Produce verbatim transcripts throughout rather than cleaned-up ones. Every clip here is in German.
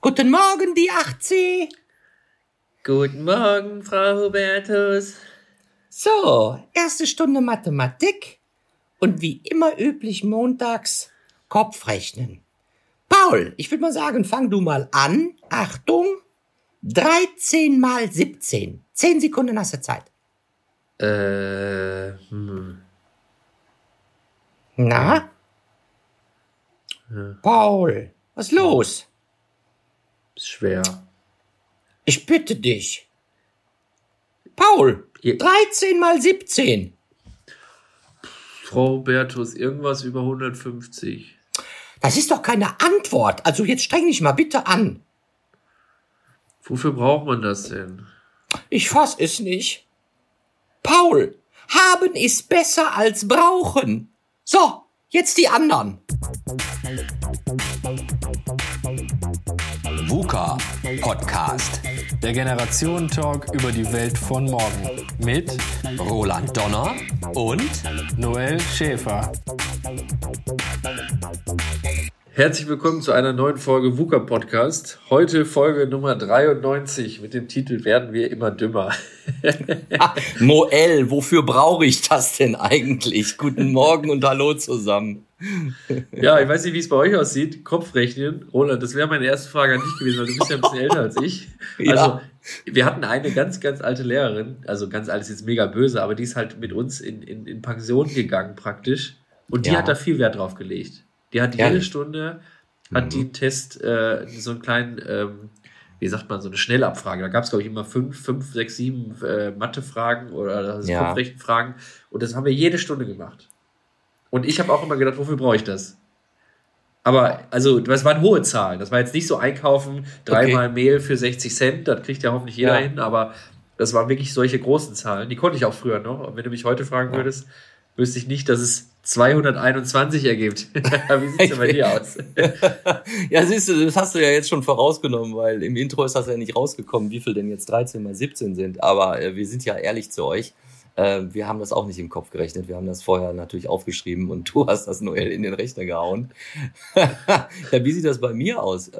Guten Morgen, die acht C. Guten Morgen, Frau Hubertus. So, erste Stunde Mathematik und wie immer üblich montags Kopfrechnen. Paul, ich würde mal sagen, fang du mal an. Achtung, dreizehn mal siebzehn. Zehn Sekunden hast du Zeit. Äh, hm. Na? Hm. Paul, was ist los? Ist schwer. Ich bitte dich. Paul, dreizehn mal siebzehn. Frau Bertus, irgendwas über hundertfünfzig. Das ist doch keine Antwort. Also jetzt streng dich mal bitte an. Wofür braucht man das denn? Ich fass es nicht. Paul, haben ist besser als brauchen. So, jetzt die anderen. VUCA-Podcast, der Generationen-Talk über die Welt von morgen mit Roland Donner und Noel Schäfer. Herzlich willkommen zu einer neuen Folge VUCA-Podcast. Heute Folge Nummer dreiundneunzig mit dem Titel Werden wir immer dümmer. Noel, wofür brauche ich das denn eigentlich? Guten Morgen und hallo zusammen. Ja, ich weiß nicht, wie es bei euch aussieht. Kopfrechnen, Roland, das wäre meine erste Frage an dich gewesen, weil du bist ja ein bisschen älter als ich. Also, ja. Wir hatten eine ganz, ganz alte Lehrerin, also ganz alt ist jetzt mega böse, aber die ist halt mit uns in, in, in Pension gegangen praktisch und die ja. hat da viel Wert drauf gelegt. Die hat jede ja. Stunde, hat mhm. die einen Test, äh, so einen kleinen, ähm, wie sagt man, so eine Schnellabfrage. Da gab es, glaube ich, immer fünf, fünf, sechs, sieben äh, Mathefragen oder ja. Kopfrechenfragen und das haben wir jede Stunde gemacht. Und ich habe auch immer gedacht, wofür brauche ich das? Aber, also, das waren hohe Zahlen. Das war jetzt nicht so einkaufen, dreimal okay. Mehl für sechzig Cent, das kriegt ja hoffentlich jeder ja. hin, aber das waren wirklich solche großen Zahlen. Die konnte ich auch früher noch. Und wenn du mich heute fragen ja. würdest, wüsste ich nicht, dass es zweihunderteinundzwanzig ergibt. Wie sieht es denn bei dir aus? Ja, siehst du, das hast du ja jetzt schon vorausgenommen, weil im Intro ist das ja nicht rausgekommen, wie viel denn jetzt dreizehn mal siebzehn sind. Aber äh, wir sind ja ehrlich zu euch. Wir haben das auch nicht im Kopf gerechnet. Wir haben das vorher natürlich aufgeschrieben und du hast das, Noel, in den Rechner gehauen. Ja, wie sieht das bei mir aus?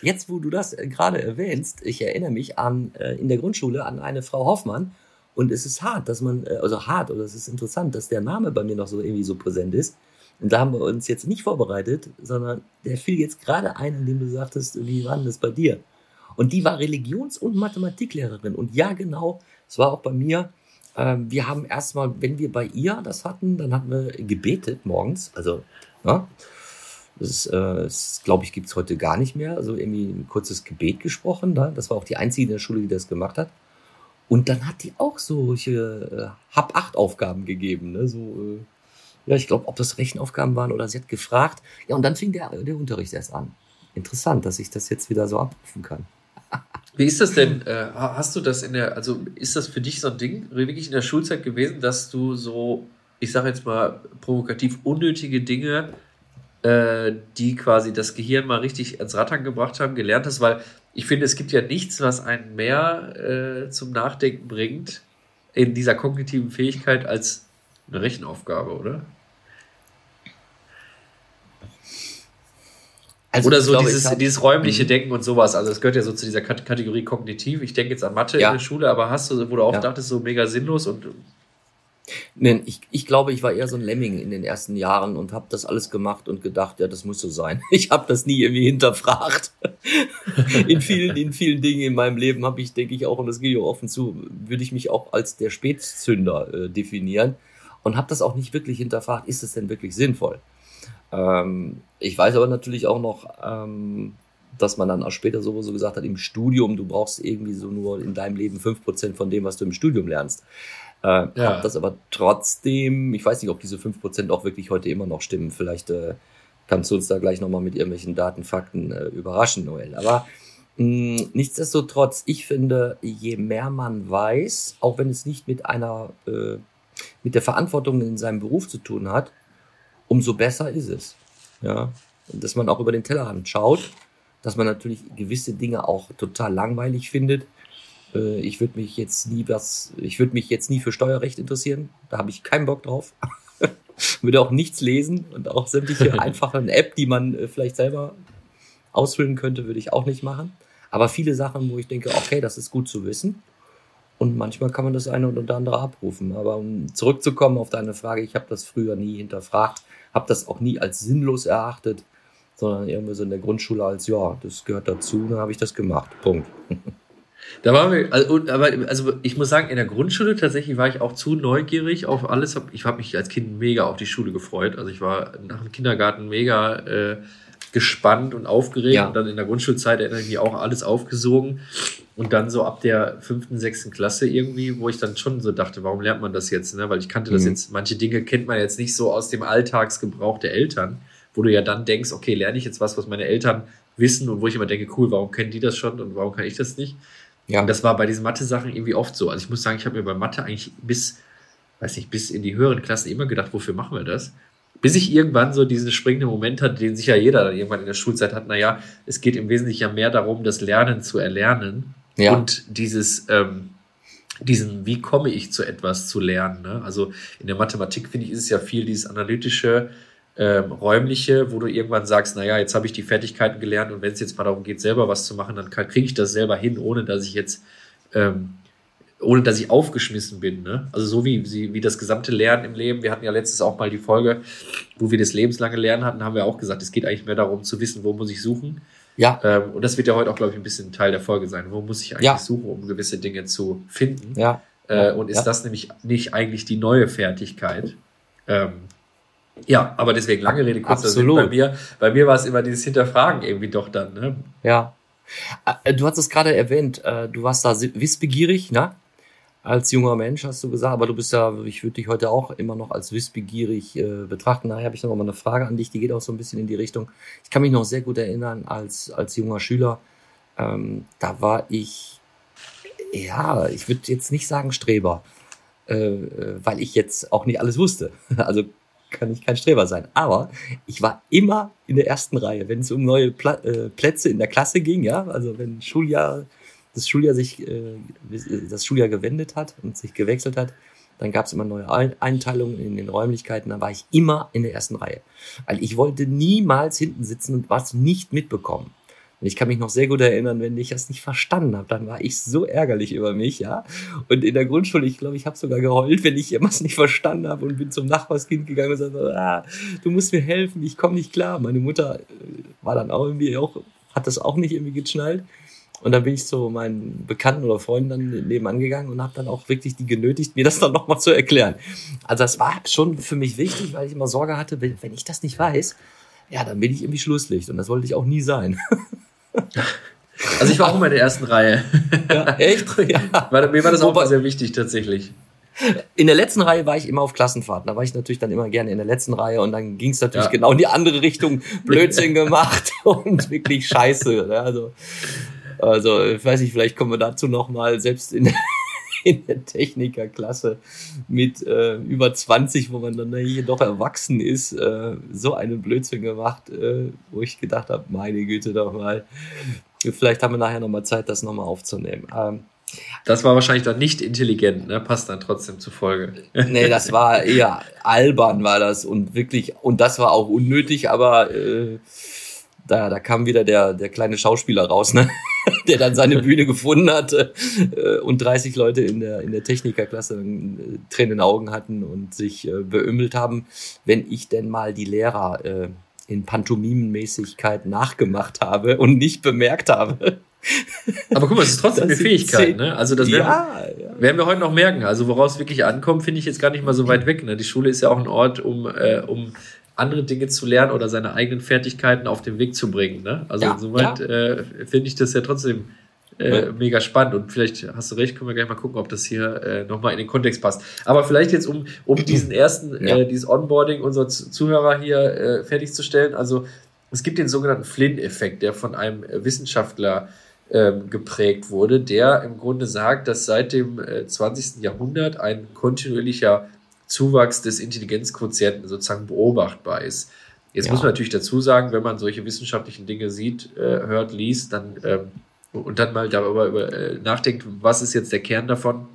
Jetzt, wo du das gerade erwähnst, ich erinnere mich an in der Grundschule an eine Frau Hoffmann und es ist hart, dass man, also hart, oder es ist interessant, dass der Name bei mir noch so irgendwie so präsent ist. Und da haben wir uns jetzt nicht vorbereitet, sondern der fiel jetzt gerade ein, indem du sagtest, wie war denn das bei dir? Und die war Religions- und Mathematiklehrerin. Und ja, genau, es war auch bei mir. Wir haben erstmal, wenn wir bei ihr das hatten, dann hatten wir gebetet morgens. Also, ja, das, das glaube ich, gibt es heute gar nicht mehr. Also irgendwie ein kurzes Gebet gesprochen. Das war auch die einzige in der Schule, die das gemacht hat. Und dann hat die auch solche Hab-Acht-Aufgaben gegeben. Ne? So, ja, ich glaube, ob das Rechenaufgaben waren oder sie hat gefragt. Ja, und dann fing der, der Unterricht erst an. Interessant, dass ich das jetzt wieder so abrufen kann. Wie ist das denn? Äh, hast du das in der, also ist das für dich so ein Ding, wirklich in der Schulzeit gewesen, dass du so, ich sag jetzt mal, provokativ unnötige Dinge, äh, die quasi das Gehirn mal richtig ans Rattern gebracht haben, gelernt hast? Weil ich finde, es gibt ja nichts, was einen mehr äh, zum Nachdenken bringt in dieser kognitiven Fähigkeit als eine Rechenaufgabe, oder? Also oder so glaube, dieses, hab, dieses räumliche Denken und sowas. Also das gehört ja so zu dieser K- Kategorie kognitiv. Ich denke jetzt an Mathe ja. in der Schule, aber hast du, wo du auch ja. dachtest, so mega sinnlos und... Nein, ich, ich glaube, ich war eher so ein Lemming in den ersten Jahren und habe das alles gemacht und gedacht, ja, das muss so sein. Ich habe das nie irgendwie hinterfragt. In vielen, in vielen Dingen in meinem Leben habe ich, denke ich auch, und das gehe ich auch offen zu, würde ich mich auch als der Spätzünder äh, definieren und habe das auch nicht wirklich hinterfragt. Ist das denn wirklich sinnvoll? Ich weiß aber natürlich auch noch, dass man dann auch später sowieso gesagt hat, im Studium, du brauchst irgendwie so nur in deinem Leben fünf Prozent von dem, was du im Studium lernst. Ja. Hab das aber trotzdem, ich weiß nicht, ob diese fünf Prozent auch wirklich heute immer noch stimmen. Vielleicht äh, kannst du uns da gleich nochmal mit irgendwelchen Daten, Fakten äh, überraschen, Noel. Aber mh, nichtsdestotrotz, ich finde, je mehr man weiß, auch wenn es nicht mit einer, äh, mit der Verantwortung in seinem Beruf zu tun hat, umso besser ist es, ja, dass man auch über den Tellerrand schaut, dass man natürlich gewisse Dinge auch total langweilig findet. Ich würde mich jetzt nie was, ich würde mich jetzt nie für Steuerrecht interessieren, da habe ich keinen Bock drauf. Würde auch nichts lesen und auch sämtliche einfachen App, die man vielleicht selber ausfüllen könnte, würde ich auch nicht machen. Aber viele Sachen, wo ich denke, okay, das ist gut zu wissen. Und manchmal kann man das eine oder andere abrufen. Aber um zurückzukommen auf deine Frage, ich habe das früher nie hinterfragt, habe das auch nie als sinnlos erachtet, sondern irgendwie so in der Grundschule als, ja, das gehört dazu, dann habe ich das gemacht, Punkt. Da waren wir, also, aber, also ich muss sagen, in der Grundschule tatsächlich war ich auch zu neugierig auf alles. Ich habe mich als Kind mega auf die Schule gefreut. Also ich war nach dem Kindergarten mega äh, gespannt und aufgeregt. Ja. Und dann in der Grundschulzeit erinnere ich mich auch alles aufgesogen. Und dann so ab der fünften, sechsten Klasse irgendwie, wo ich dann schon so dachte, warum lernt man das jetzt? Ne? Weil ich kannte mhm. das jetzt, manche Dinge kennt man jetzt nicht so aus dem Alltagsgebrauch der Eltern, wo du ja dann denkst, okay, lerne ich jetzt was, was meine Eltern wissen und wo ich immer denke, cool, warum kennen die das schon und warum kann ich das nicht? Ja. Und das war bei diesen Mathe-Sachen irgendwie oft so. Also ich muss sagen, ich habe mir bei Mathe eigentlich bis, weiß nicht, bis in die höheren Klassen immer gedacht, wofür machen wir das? Bis ich irgendwann so diesen springenden Moment hatte, den sicher jeder dann irgendwann in der Schulzeit hat, naja, es geht im Wesentlichen ja mehr darum, das Lernen zu erlernen ja. und dieses, ähm, diesen, wie komme ich zu etwas zu lernen. Ne? Also in der Mathematik, finde ich, ist es ja viel dieses analytische, Ähm, räumliche, wo du irgendwann sagst, naja, jetzt habe ich die Fertigkeiten gelernt und wenn es jetzt mal darum geht, selber was zu machen, dann kriege ich das selber hin, ohne dass ich jetzt, ähm, ohne dass ich aufgeschmissen bin. Ne? Also so wie, wie das gesamte Lernen im Leben. Wir hatten ja letztens auch mal die Folge, wo wir das lebenslange Lernen hatten, haben wir auch gesagt, es geht eigentlich mehr darum zu wissen, wo muss ich suchen. Ja. Ähm, und das wird ja heute auch, glaube ich, ein bisschen Teil der Folge sein. Wo muss ich eigentlich ja. suchen, um gewisse Dinge zu finden? Ja. Äh, und ist ja. das nämlich nicht eigentlich die neue Fertigkeit? Ähm, Ja, aber deswegen lange Rede, kurzer Sinn. Bei mir, bei mir war es immer dieses Hinterfragen irgendwie doch dann. Ne? Ja, du hast es gerade erwähnt, du warst da wissbegierig, ne? Als junger Mensch hast du gesagt, aber du bist ja, ich würde dich heute auch immer noch als wissbegierig äh, betrachten. Daher habe ich noch mal eine Frage an dich, die geht auch so ein bisschen in die Richtung. Ich kann mich noch sehr gut erinnern, als, als junger Schüler, ähm, da war ich, ja, ich würde jetzt nicht sagen Streber, äh, weil ich jetzt auch nicht alles wusste. Also kann ich kein Streber sein. Aber ich war immer in der ersten Reihe, wenn es um neue Pla- äh, Plätze in der Klasse ging, ja, also wenn Schuljahr, das Schuljahr sich, äh, das Schuljahr gewendet hat und sich gewechselt hat, dann gab es immer neue Ein- Einteilungen in den Räumlichkeiten, dann war ich immer in der ersten Reihe. Weil also ich wollte niemals hinten sitzen und was nicht mitbekommen. Und ich kann mich noch sehr gut erinnern, wenn ich das nicht verstanden habe, dann war ich so ärgerlich über mich, ja. Und in der Grundschule, ich glaube, ich habe sogar geheult, wenn ich irgendwas nicht verstanden habe und bin zum Nachbarskind gegangen und sagte, ah, du musst mir helfen, ich komme nicht klar. Meine Mutter war dann auch irgendwie auch, hat das auch nicht irgendwie geschnallt. Und dann bin ich zu meinen Bekannten oder Freunden dann nebenan gegangen und habe dann auch wirklich die genötigt, mir das dann nochmal zu erklären. Also das war schon für mich wichtig, weil ich immer Sorge hatte, wenn ich das nicht weiß, ja, dann bin ich irgendwie Schlusslicht und das wollte ich auch nie sein. Also ich war auch immer in der ersten Reihe. Ja, echt? Ja. Mir war das auch mal sehr wichtig tatsächlich. In der letzten Reihe war ich immer auf Klassenfahrten. Da war ich natürlich dann immer gerne in der letzten Reihe und dann ging es natürlich ja. genau in die andere Richtung. Blödsinn gemacht und wirklich scheiße. Also, also ich weiß nicht, vielleicht kommen wir dazu nochmal, selbst in der, in der Technikerklasse mit äh, über zwanzig, wo man dann hier doch erwachsen ist, äh, so einen Blödsinn gemacht, äh, wo ich gedacht habe, meine Güte doch mal. Vielleicht haben wir nachher nochmal Zeit, das nochmal aufzunehmen. Ähm, das war wahrscheinlich dann nicht intelligent, ne? Passt dann trotzdem zur Folge. Nee, das war eher albern war das und wirklich, und das war auch unnötig, aber äh, da, da kam wieder der, der kleine Schauspieler raus, ne? Der dann seine Bühne gefunden hatte äh, und dreißig Leute in der, in der Technikerklasse äh, Tränen in den Augen hatten und sich äh, beümmelt haben, wenn ich denn mal die Lehrer äh, in Pantomimenmäßigkeit nachgemacht habe und nicht bemerkt habe. Aber guck mal, es ist trotzdem das eine Fähigkeit, zehn, ne? Also das werden, ja, ja. werden wir heute noch merken. Also woraus wirklich ankommt, finde ich jetzt gar nicht mal so weit weg. Ne? Die Schule ist ja auch ein Ort, um, äh, um andere Dinge zu lernen oder seine eigenen Fertigkeiten auf den Weg zu bringen. Ne? Also ja, insoweit ja. äh, finde ich das ja trotzdem äh, ja. mega spannend. Und vielleicht hast du recht, können wir gleich mal gucken, ob das hier äh, nochmal in den Kontext passt. Aber vielleicht jetzt, um, um diesen ersten, ja. äh, dieses Onboarding unserer Zuhörer hier äh, fertigzustellen. Also es gibt den sogenannten Flynn-Effekt, der von einem Wissenschaftler äh, geprägt wurde, der im Grunde sagt, dass seit dem äh, zwanzigsten Jahrhundert ein kontinuierlicher Zuwachs des Intelligenzquotienten sozusagen beobachtbar ist. Jetzt ja. muss man natürlich dazu sagen, wenn man solche wissenschaftlichen Dinge sieht, äh, hört, liest, dann ähm, und dann mal darüber über, äh, nachdenkt, was ist jetzt der Kern davon,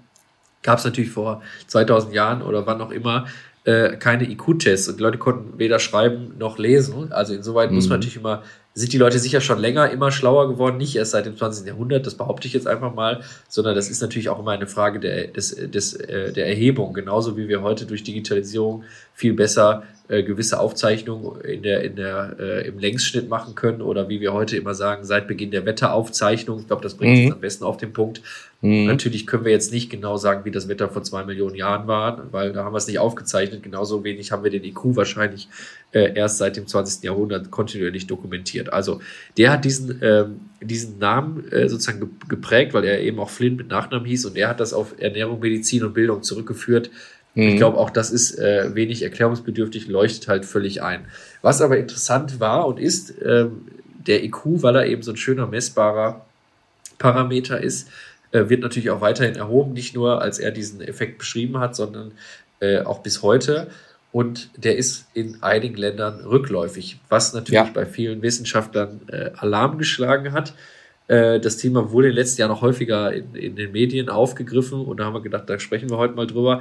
gab es natürlich vor zweitausend Jahren oder wann auch immer äh, keine I Q-Tests und die Leute konnten weder schreiben noch lesen. Also insoweit mhm. muss man natürlich immer sind die Leute sicher schon länger immer schlauer geworden, nicht erst seit dem zwanzigsten Jahrhundert, das behaupte ich jetzt einfach mal, sondern das ist natürlich auch immer eine Frage der, des, des, äh, der Erhebung, genauso wie wir heute durch Digitalisierung viel besser äh, gewisse Aufzeichnungen in der, in der, äh, im Längsschnitt machen können oder wie wir heute immer sagen, seit Beginn der Wetteraufzeichnung, ich glaube, das bringt es mhm. am besten auf den Punkt. Mhm. Natürlich können wir jetzt nicht genau sagen, wie das Wetter vor zwei Millionen Jahren war, weil da haben wir es nicht aufgezeichnet, genauso wenig haben wir den I Q wahrscheinlich äh, erst seit dem zwanzigsten Jahrhundert kontinuierlich dokumentiert. Also der hat diesen, ähm, diesen Namen äh, sozusagen geprägt, weil er eben auch Flynn mit Nachnamen hieß und er hat das auf Ernährung, Medizin und Bildung zurückgeführt. Ich glaube, auch das ist äh, wenig erklärungsbedürftig, leuchtet halt völlig ein. Was aber interessant war und ist, ähm, der I Q, weil er eben so ein schöner messbarer Parameter ist, äh, wird natürlich auch weiterhin erhoben, nicht nur, als er diesen Effekt beschrieben hat, sondern äh, auch bis heute. Und der ist in einigen Ländern rückläufig, was natürlich ja. bei vielen Wissenschaftlern äh, Alarm geschlagen hat. Das Thema wurde in den letzten Jahren noch häufiger in, in den Medien aufgegriffen und da haben wir gedacht, da sprechen wir heute mal drüber,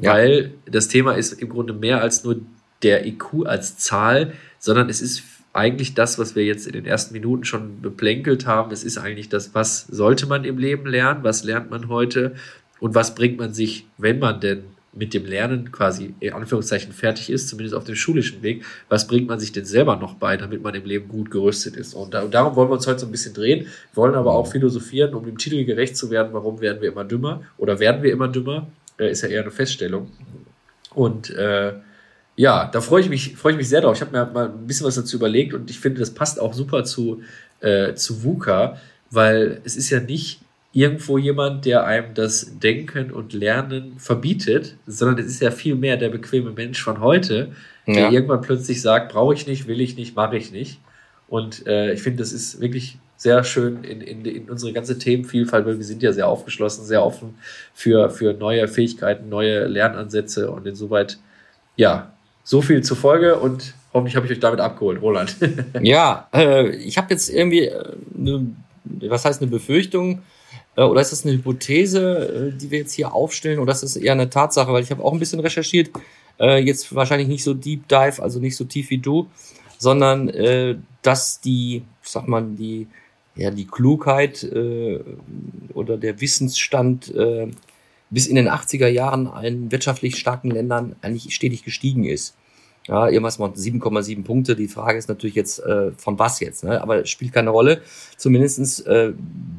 ja. weil das Thema ist im Grunde mehr als nur der I Q als Zahl, sondern es ist eigentlich das, was wir jetzt in den ersten Minuten schon beplänkelt haben. Es ist eigentlich das, was sollte man im Leben lernen, was lernt man heute und was bringt man sich, wenn man denn mit dem Lernen quasi in Anführungszeichen fertig ist, zumindest auf dem schulischen Weg, was bringt man sich denn selber noch bei, damit man im Leben gut gerüstet ist? Und, da, und darum wollen wir uns heute so ein bisschen drehen, wollen aber auch philosophieren, um dem Titel gerecht zu werden, warum werden wir immer dümmer oder werden wir immer dümmer, äh, ist ja eher eine Feststellung. Und äh, ja, da freue ich mich, freue ich mich sehr drauf. Ich habe mir mal ein bisschen was dazu überlegt und ich finde, das passt auch super zu, äh, zu VUCA, weil es ist ja nicht irgendwo jemand, der einem das Denken und Lernen verbietet, sondern es ist ja viel mehr der bequeme Mensch von heute, der ja. irgendwann plötzlich sagt, brauche ich nicht, will ich nicht, mache ich nicht. Und äh, ich finde, das ist wirklich sehr schön in, in, in unsere ganze Themenvielfalt, weil wir sind ja sehr aufgeschlossen, sehr offen für, für neue Fähigkeiten, neue Lernansätze und insoweit, ja, so viel zur Folge und hoffentlich habe ich euch damit abgeholt, Roland. Ja, äh, ich habe jetzt irgendwie, äh, ne, was heißt eine Befürchtung, oder ist das eine Hypothese, die wir jetzt hier aufstellen? Oder ist das eher eine Tatsache? Weil ich habe auch ein bisschen recherchiert. Jetzt wahrscheinlich nicht so deep dive, also nicht so tief wie du, sondern dass die, sag mal, die, ja, die Klugheit oder der Wissensstand bis in den achtziger Jahren in wirtschaftlich starken Ländern eigentlich stetig gestiegen ist. Ja, irgendwas mal sieben Komma sieben Punkte. Die Frage ist natürlich jetzt, äh, von was jetzt, ne? Aber spielt keine Rolle, zumindest äh,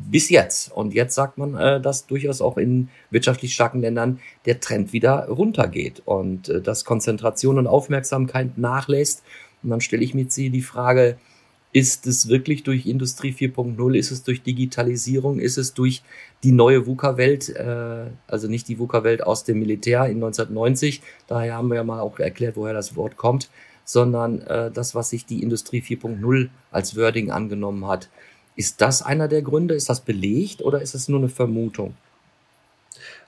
bis jetzt. Und jetzt sagt man, äh, dass durchaus auch in wirtschaftlich starken Ländern der Trend wieder runtergeht und äh, dass Konzentration und Aufmerksamkeit nachlässt. Und dann stelle ich mir jetzt hier die Frage, ist es wirklich durch Industrie vier Punkt null, ist es durch Digitalisierung, ist es durch die neue VUCA-Welt, äh, also nicht die VUCA-Welt aus dem Militär in neunzehnhundertneunzig, daher haben wir ja mal auch erklärt, woher das Wort kommt, sondern äh, das, was sich die Industrie vier Punkt null als Wording angenommen hat. Ist das einer der Gründe? Ist das belegt oder ist das nur eine Vermutung?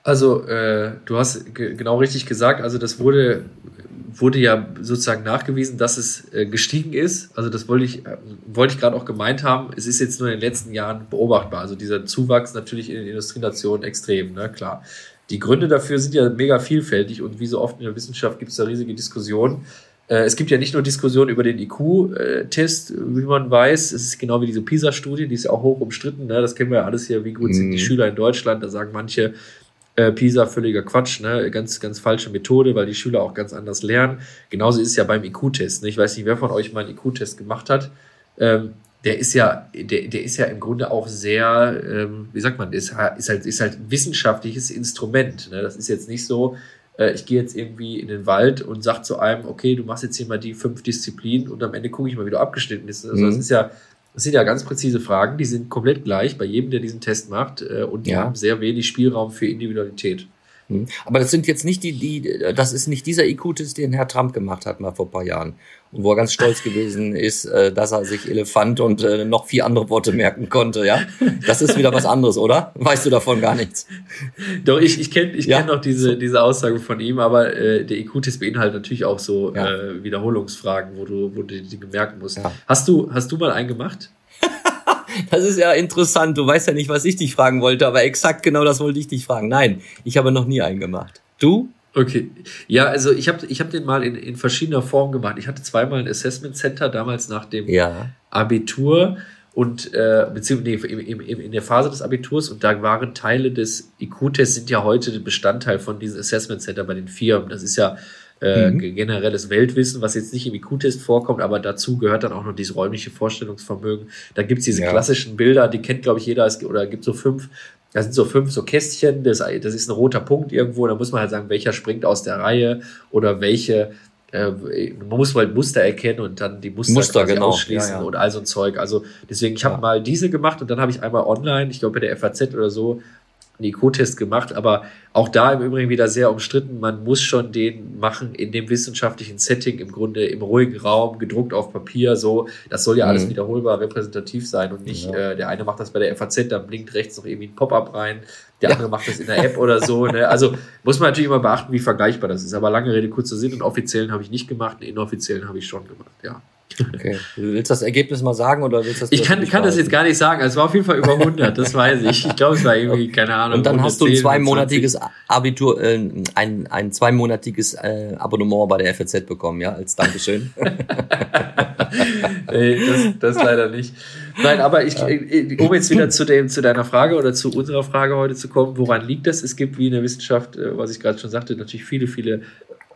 Also äh, du hast g- genau richtig gesagt, also das wurde, wurde ja sozusagen nachgewiesen, dass es äh, gestiegen ist, also das wollte ich, äh, wollte ich gerade auch gemeint haben, es ist jetzt nur in den letzten Jahren beobachtbar, also dieser Zuwachs natürlich in den Industrienationen extrem, ne, klar. Die Gründe dafür sind ja mega vielfältig und wie so oft in der Wissenschaft gibt es da riesige Diskussionen. Es gibt ja nicht nur Diskussionen über den I Q-Test, wie man weiß. Es ist genau wie diese PISA-Studie, die ist ja auch hoch umstritten. Ne? Das kennen wir ja alles hier. Wie gut mhm. sind die Schüler in Deutschland? Da sagen manche, äh, PISA völliger Quatsch, ne? Ganz, ganz falsche Methode, weil die Schüler auch ganz anders lernen. Genauso ist es ja beim I Q-Test. Ne? Ich weiß nicht, wer von euch mal einen I Q-Test gemacht hat. Ähm, der ist ja, der, der ist ja im Grunde auch sehr, ähm, wie sagt man, ist, ist halt, ist halt ein wissenschaftliches Instrument. Ne? Das ist jetzt nicht so, ich gehe jetzt irgendwie in den Wald und sage zu einem, okay, du machst jetzt hier mal die fünf Disziplinen und am Ende gucke ich mal, wie du abgeschnitten bist. Also mhm. das ist ja, das sind ja ganz präzise Fragen, die sind komplett gleich bei jedem, der diesen Test macht und die ja. haben sehr wenig Spielraum für Individualität. Mhm. Aber das sind jetzt nicht die, die, das ist nicht dieser I Q-Test, den Herr Trump gemacht hat mal vor ein paar Jahren und wo er ganz stolz gewesen ist, dass er sich Elefant und noch vier andere Worte merken konnte, ja? Das ist wieder was anderes, oder? Weißt du davon gar nichts? Doch, ich, ich kenne ich ja? kenn noch diese, diese Aussage von ihm, aber äh, der I Q-Test beinhaltet natürlich auch so ja. äh, Wiederholungsfragen, wo du, wo du die merken musst. Ja. Hast du, hast du mal einen gemacht? Das ist ja interessant, du weißt ja nicht, was ich dich fragen wollte, aber exakt genau das wollte ich dich fragen. Nein, ich habe noch nie einen gemacht. Du? Okay. Ja, also ich habe ich hab den mal in, in verschiedener Form gemacht. Ich hatte zweimal ein Assessment Center, damals nach dem ja. Abitur und äh, beziehungsweise nee, in, in, in der Phase des Abiturs, und da waren Teile des I Q-Tests sind ja heute Bestandteil von diesem Assessment Center bei den Firmen. Das ist ja äh, mhm. generelles Weltwissen, was jetzt nicht im I Q-Test vorkommt, aber dazu gehört dann auch noch dieses räumliche Vorstellungsvermögen. Da gibt es diese ja. klassischen Bilder, die kennt, glaube ich, jeder, es, oder gibt so fünf. Da sind so fünf so Kästchen, das, das ist ein roter Punkt irgendwo, da muss man halt sagen, welcher springt aus der Reihe oder welche, äh, man muss halt Muster erkennen und dann die Muster, Muster genau. ausschließen ja, ja. und all so ein Zeug. Also deswegen, ich habe ja. mal diese gemacht und dann habe ich einmal online, ich glaube bei der F A Z oder so, einen I Q-Test gemacht, aber auch da im Übrigen wieder sehr umstritten, man muss schon den machen in dem wissenschaftlichen Setting, im Grunde im ruhigen Raum, gedruckt auf Papier, so, das soll ja alles mhm. wiederholbar repräsentativ sein und nicht, ja. äh, der eine macht das bei der F A Z, dann blinkt rechts noch irgendwie ein Pop-up rein, der ja. andere macht das in der App oder so, ne? Also muss man natürlich immer beachten, wie vergleichbar das ist, aber lange Rede, kurzer Sinn, einen offiziellen habe ich nicht gemacht, einen inoffiziellen habe ich schon gemacht, ja. Okay. Willst du das Ergebnis mal sagen oder willst du das? Ich kann, kann das jetzt gar nicht sagen. Es war auf jeden Fall über hundert, das weiß ich. Ich glaube, es war irgendwie, keine Ahnung. Und dann hast du ein zweimonatiges Abitur, äh, ein, ein zweimonatiges äh, Abonnement bei der F A Z bekommen, ja, als Dankeschön. Nee, das, das leider nicht. Nein, aber ich, um jetzt wieder zu dem, zu deiner Frage oder zu unserer Frage heute zu kommen, woran liegt das? Es gibt, wie in der Wissenschaft, was ich gerade schon sagte, natürlich viele, viele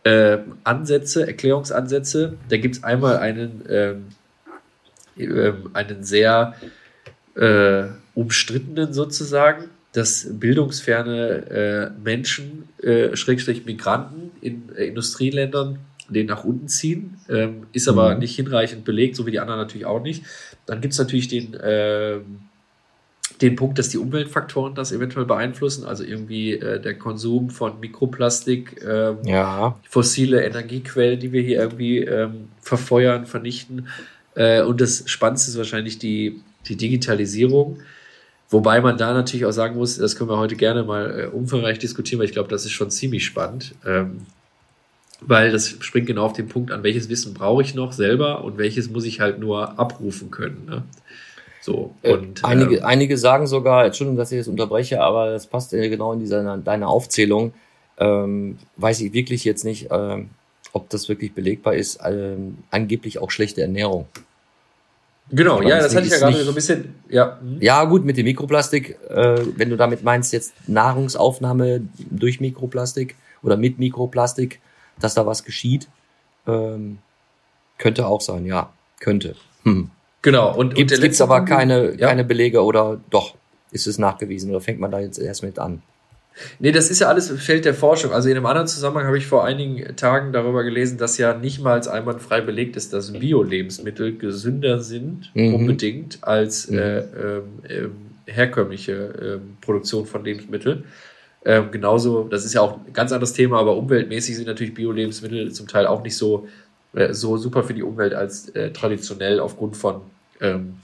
Äh, Ansätze, Erklärungsansätze. Da gibt es einmal einen, ähm, äh, einen sehr äh, umstrittenen sozusagen, dass bildungsferne äh, Menschen, äh, Schrägstrich Migranten in äh, Industrieländern, den nach unten ziehen, ähm, ist aber mhm. nicht hinreichend belegt, so wie die anderen natürlich auch nicht. Dann gibt es natürlich den äh, den Punkt, dass die Umweltfaktoren das eventuell beeinflussen, also irgendwie äh, der Konsum von Mikroplastik, ähm, ja. fossile Energiequellen, die wir hier irgendwie ähm, verfeuern, vernichten. Äh, und das Spannendste ist wahrscheinlich die, die Digitalisierung. Wobei man da natürlich auch sagen muss, das können wir heute gerne mal äh, umfangreich diskutieren, weil ich glaube, das ist schon ziemlich spannend. Ähm, weil das springt genau auf den Punkt an, welches Wissen brauche ich noch selber und welches muss ich halt nur abrufen können, ne? So, und, einige, ähm, einige sagen sogar, Entschuldigung, dass ich das unterbreche, aber das passt genau in diese, deine Aufzählung. Ähm, weiß ich wirklich jetzt nicht, ähm, ob das wirklich belegbar ist. Ähm, angeblich auch schlechte Ernährung. Genau, ja, das hatte ich ja gerade so ein bisschen. Ja, hm. ja gut, mit dem Mikroplastik, äh, wenn du damit meinst, jetzt Nahrungsaufnahme durch Mikroplastik oder mit Mikroplastik, dass da was geschieht, ähm, könnte auch sein, ja, könnte. Hm. Genau, und gibt es aber keine, ja. keine Belege oder doch, ist es nachgewiesen oder fängt man da jetzt erst mit an? Nee, das ist ja alles im Feld der Forschung. Also in einem anderen Zusammenhang habe ich vor einigen Tagen darüber gelesen, dass ja nicht mal einwandfrei belegt ist, dass Bio-Lebensmittel gesünder sind, mhm. unbedingt, als mhm. äh, äh, herkömmliche äh, Produktion von Lebensmitteln. Äh, genauso, das ist ja auch ein ganz anderes Thema, aber umweltmäßig sind natürlich Bio-Lebensmittel zum Teil auch nicht so, äh, so super für die Umwelt als äh, traditionell aufgrund von Ähm,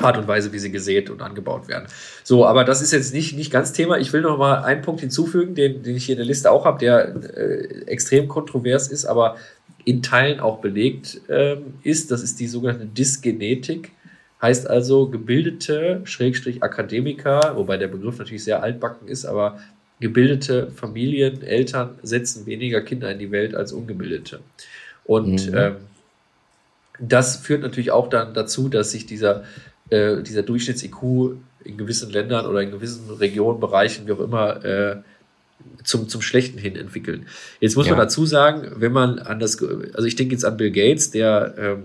Art und Weise, wie sie gesät und angebaut werden. So, aber das ist jetzt nicht, nicht ganz Thema. Ich will noch mal einen Punkt hinzufügen, den, den ich hier in der Liste auch habe, der äh, extrem kontrovers ist, aber in Teilen auch belegt ähm, ist. Das ist die sogenannte Dysgenetik. Heißt also, gebildete, Schrägstrich Akademiker, wobei der Begriff natürlich sehr altbacken ist, aber gebildete Familien, Eltern setzen weniger Kinder in die Welt als ungebildete. Und mhm. ähm, das führt natürlich auch dann dazu, dass sich dieser, äh, dieser Durchschnitts-I Q in gewissen Ländern oder in gewissen Regionen, Bereichen, wie auch immer, äh, zum, zum Schlechten hin entwickelt. Jetzt muss ja. man dazu sagen, wenn man an das, also ich denke jetzt an Bill Gates, der ähm,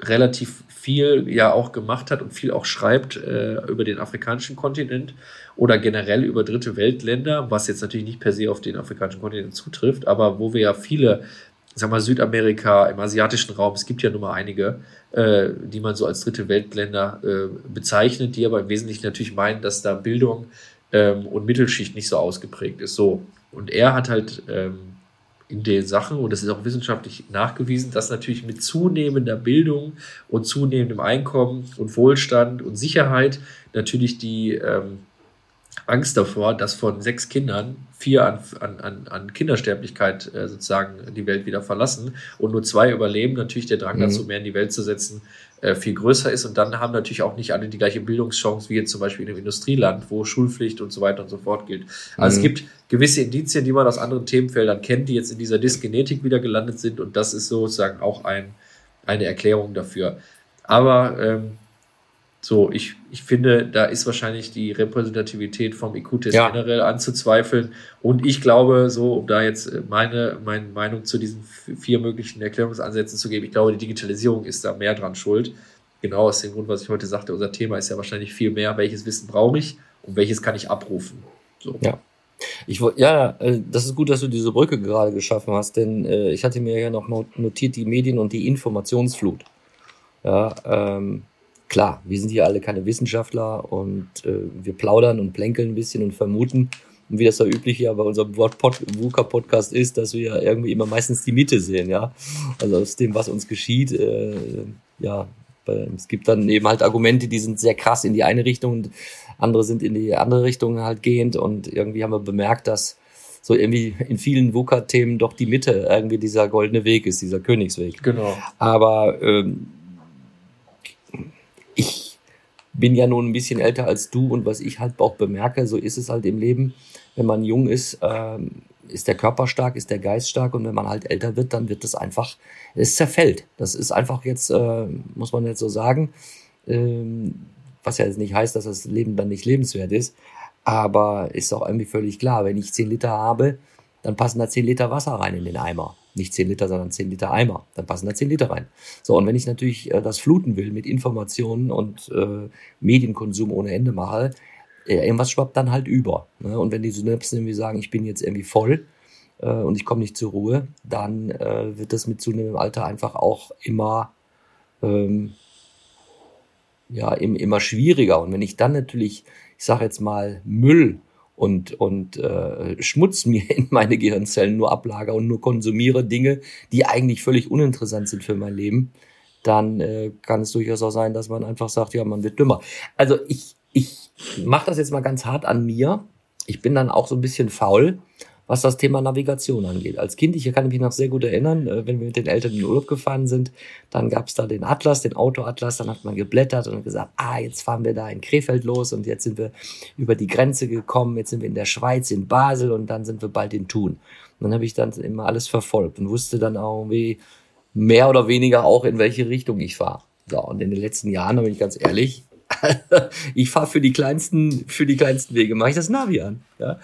relativ viel ja auch gemacht hat und viel auch schreibt äh, über den afrikanischen Kontinent oder generell über dritte Weltländer, was jetzt natürlich nicht per se auf den afrikanischen Kontinent zutrifft, aber wo wir ja viele, sag mal, Südamerika, im asiatischen Raum, es gibt ja nun mal einige, äh, die man so als dritte Weltländer äh, bezeichnet, die aber im Wesentlichen natürlich meinen, dass da Bildung ähm, und Mittelschicht nicht so ausgeprägt ist. So. Und er hat halt ähm, in den Sachen, und das ist auch wissenschaftlich nachgewiesen, dass natürlich mit zunehmender Bildung und zunehmendem Einkommen und Wohlstand und Sicherheit natürlich die ähm, Angst davor, dass von sechs Kindern vier an, an, an Kindersterblichkeit äh, sozusagen die Welt wieder verlassen und nur zwei überleben, natürlich der Drang mhm. dazu, mehr in die Welt zu setzen, äh, viel größer ist. Und dann haben natürlich auch nicht alle die gleiche Bildungschance wie jetzt zum Beispiel in einem Industrieland, wo Schulpflicht und so weiter und so fort gilt. Also mhm. es gibt gewisse Indizien, die man aus anderen Themenfeldern kennt, die jetzt in dieser Dysgenetik wieder gelandet sind. Und das ist sozusagen auch ein, eine Erklärung dafür. Aber ähm, So, ich, ich finde, da ist wahrscheinlich die Repräsentativität vom I Q-Test ja. generell anzuzweifeln. Und ich glaube, so, um da jetzt meine, meine Meinung zu diesen vier möglichen Erklärungsansätzen zu geben, ich glaube, die Digitalisierung ist da mehr dran schuld. Genau aus dem Grund, was ich heute sagte, unser Thema ist ja wahrscheinlich viel mehr, welches Wissen brauche ich und welches kann ich abrufen. So. Ja. Ich, ja, das ist gut, dass du diese Brücke gerade geschaffen hast, denn äh, ich hatte mir ja noch notiert, die Medien und die Informationsflut. Ja, ähm, Klar, wir sind hier alle keine Wissenschaftler und äh, wir plaudern und plänkeln ein bisschen und vermuten, und wie das so üblich ja bei unserem VUCA-Podcast ist, dass wir irgendwie immer meistens die Mitte sehen, ja. Also aus dem, was uns geschieht, äh, ja, es gibt dann eben halt Argumente, die sind sehr krass in die eine Richtung und andere sind in die andere Richtung halt gehend, und irgendwie haben wir bemerkt, dass so irgendwie in vielen VUCA-Themen doch die Mitte irgendwie dieser goldene Weg ist, dieser Königsweg. Genau. Aber ähm, ich bin ja nun ein bisschen älter als du, und was ich halt auch bemerke, so ist es halt im Leben, wenn man jung ist, äh, ist der Körper stark, ist der Geist stark, und wenn man halt älter wird, dann wird das einfach, es zerfällt. Das ist einfach jetzt, äh, muss man jetzt so sagen, ähm, was ja jetzt nicht heißt, dass das Leben dann nicht lebenswert ist, aber ist auch irgendwie völlig klar, wenn ich zehn Liter habe, dann passen da zehn Liter Wasser rein in den Eimer. Nicht zehn Liter, sondern zehn Liter Eimer. Dann passen da zehn Liter rein. So, und wenn ich natürlich äh, das fluten will mit Informationen und äh, Medienkonsum ohne Ende mache, äh, irgendwas schwappt dann halt über. Ne? Und wenn die Synapsen irgendwie sagen, ich bin jetzt irgendwie voll äh, und ich komme nicht zur Ruhe, dann äh, wird das mit zunehmendem Alter einfach auch immer, ähm, ja, im, immer schwieriger. Und wenn ich dann natürlich, ich sage jetzt mal, Müll und und äh, Schmutz mir in meine Gehirnzellen nur ablager und nur konsumiere Dinge, die eigentlich völlig uninteressant sind für mein Leben, dann äh, kann es durchaus auch sein, dass man einfach sagt, ja, man wird dümmer. Also ich ich mache das jetzt mal ganz hart an mir. Ich bin dann auch so ein bisschen faul, was das Thema Navigation angeht. Als Kind, ich kann mich noch sehr gut erinnern, wenn wir mit den Eltern in den Urlaub gefahren sind, dann gab es da den Atlas, den Autoatlas, dann hat man geblättert und gesagt, ah, jetzt fahren wir da in Krefeld los und jetzt sind wir über die Grenze gekommen, jetzt sind wir in der Schweiz, in Basel und dann sind wir bald in Thun. Und dann habe ich dann immer alles verfolgt und wusste dann auch irgendwie mehr oder weniger auch, in welche Richtung ich fahre. So, und in den letzten Jahren, da bin ich ganz ehrlich, ich fahre für die kleinsten, für die kleinsten Wege, mache ich das Navi an. Ja?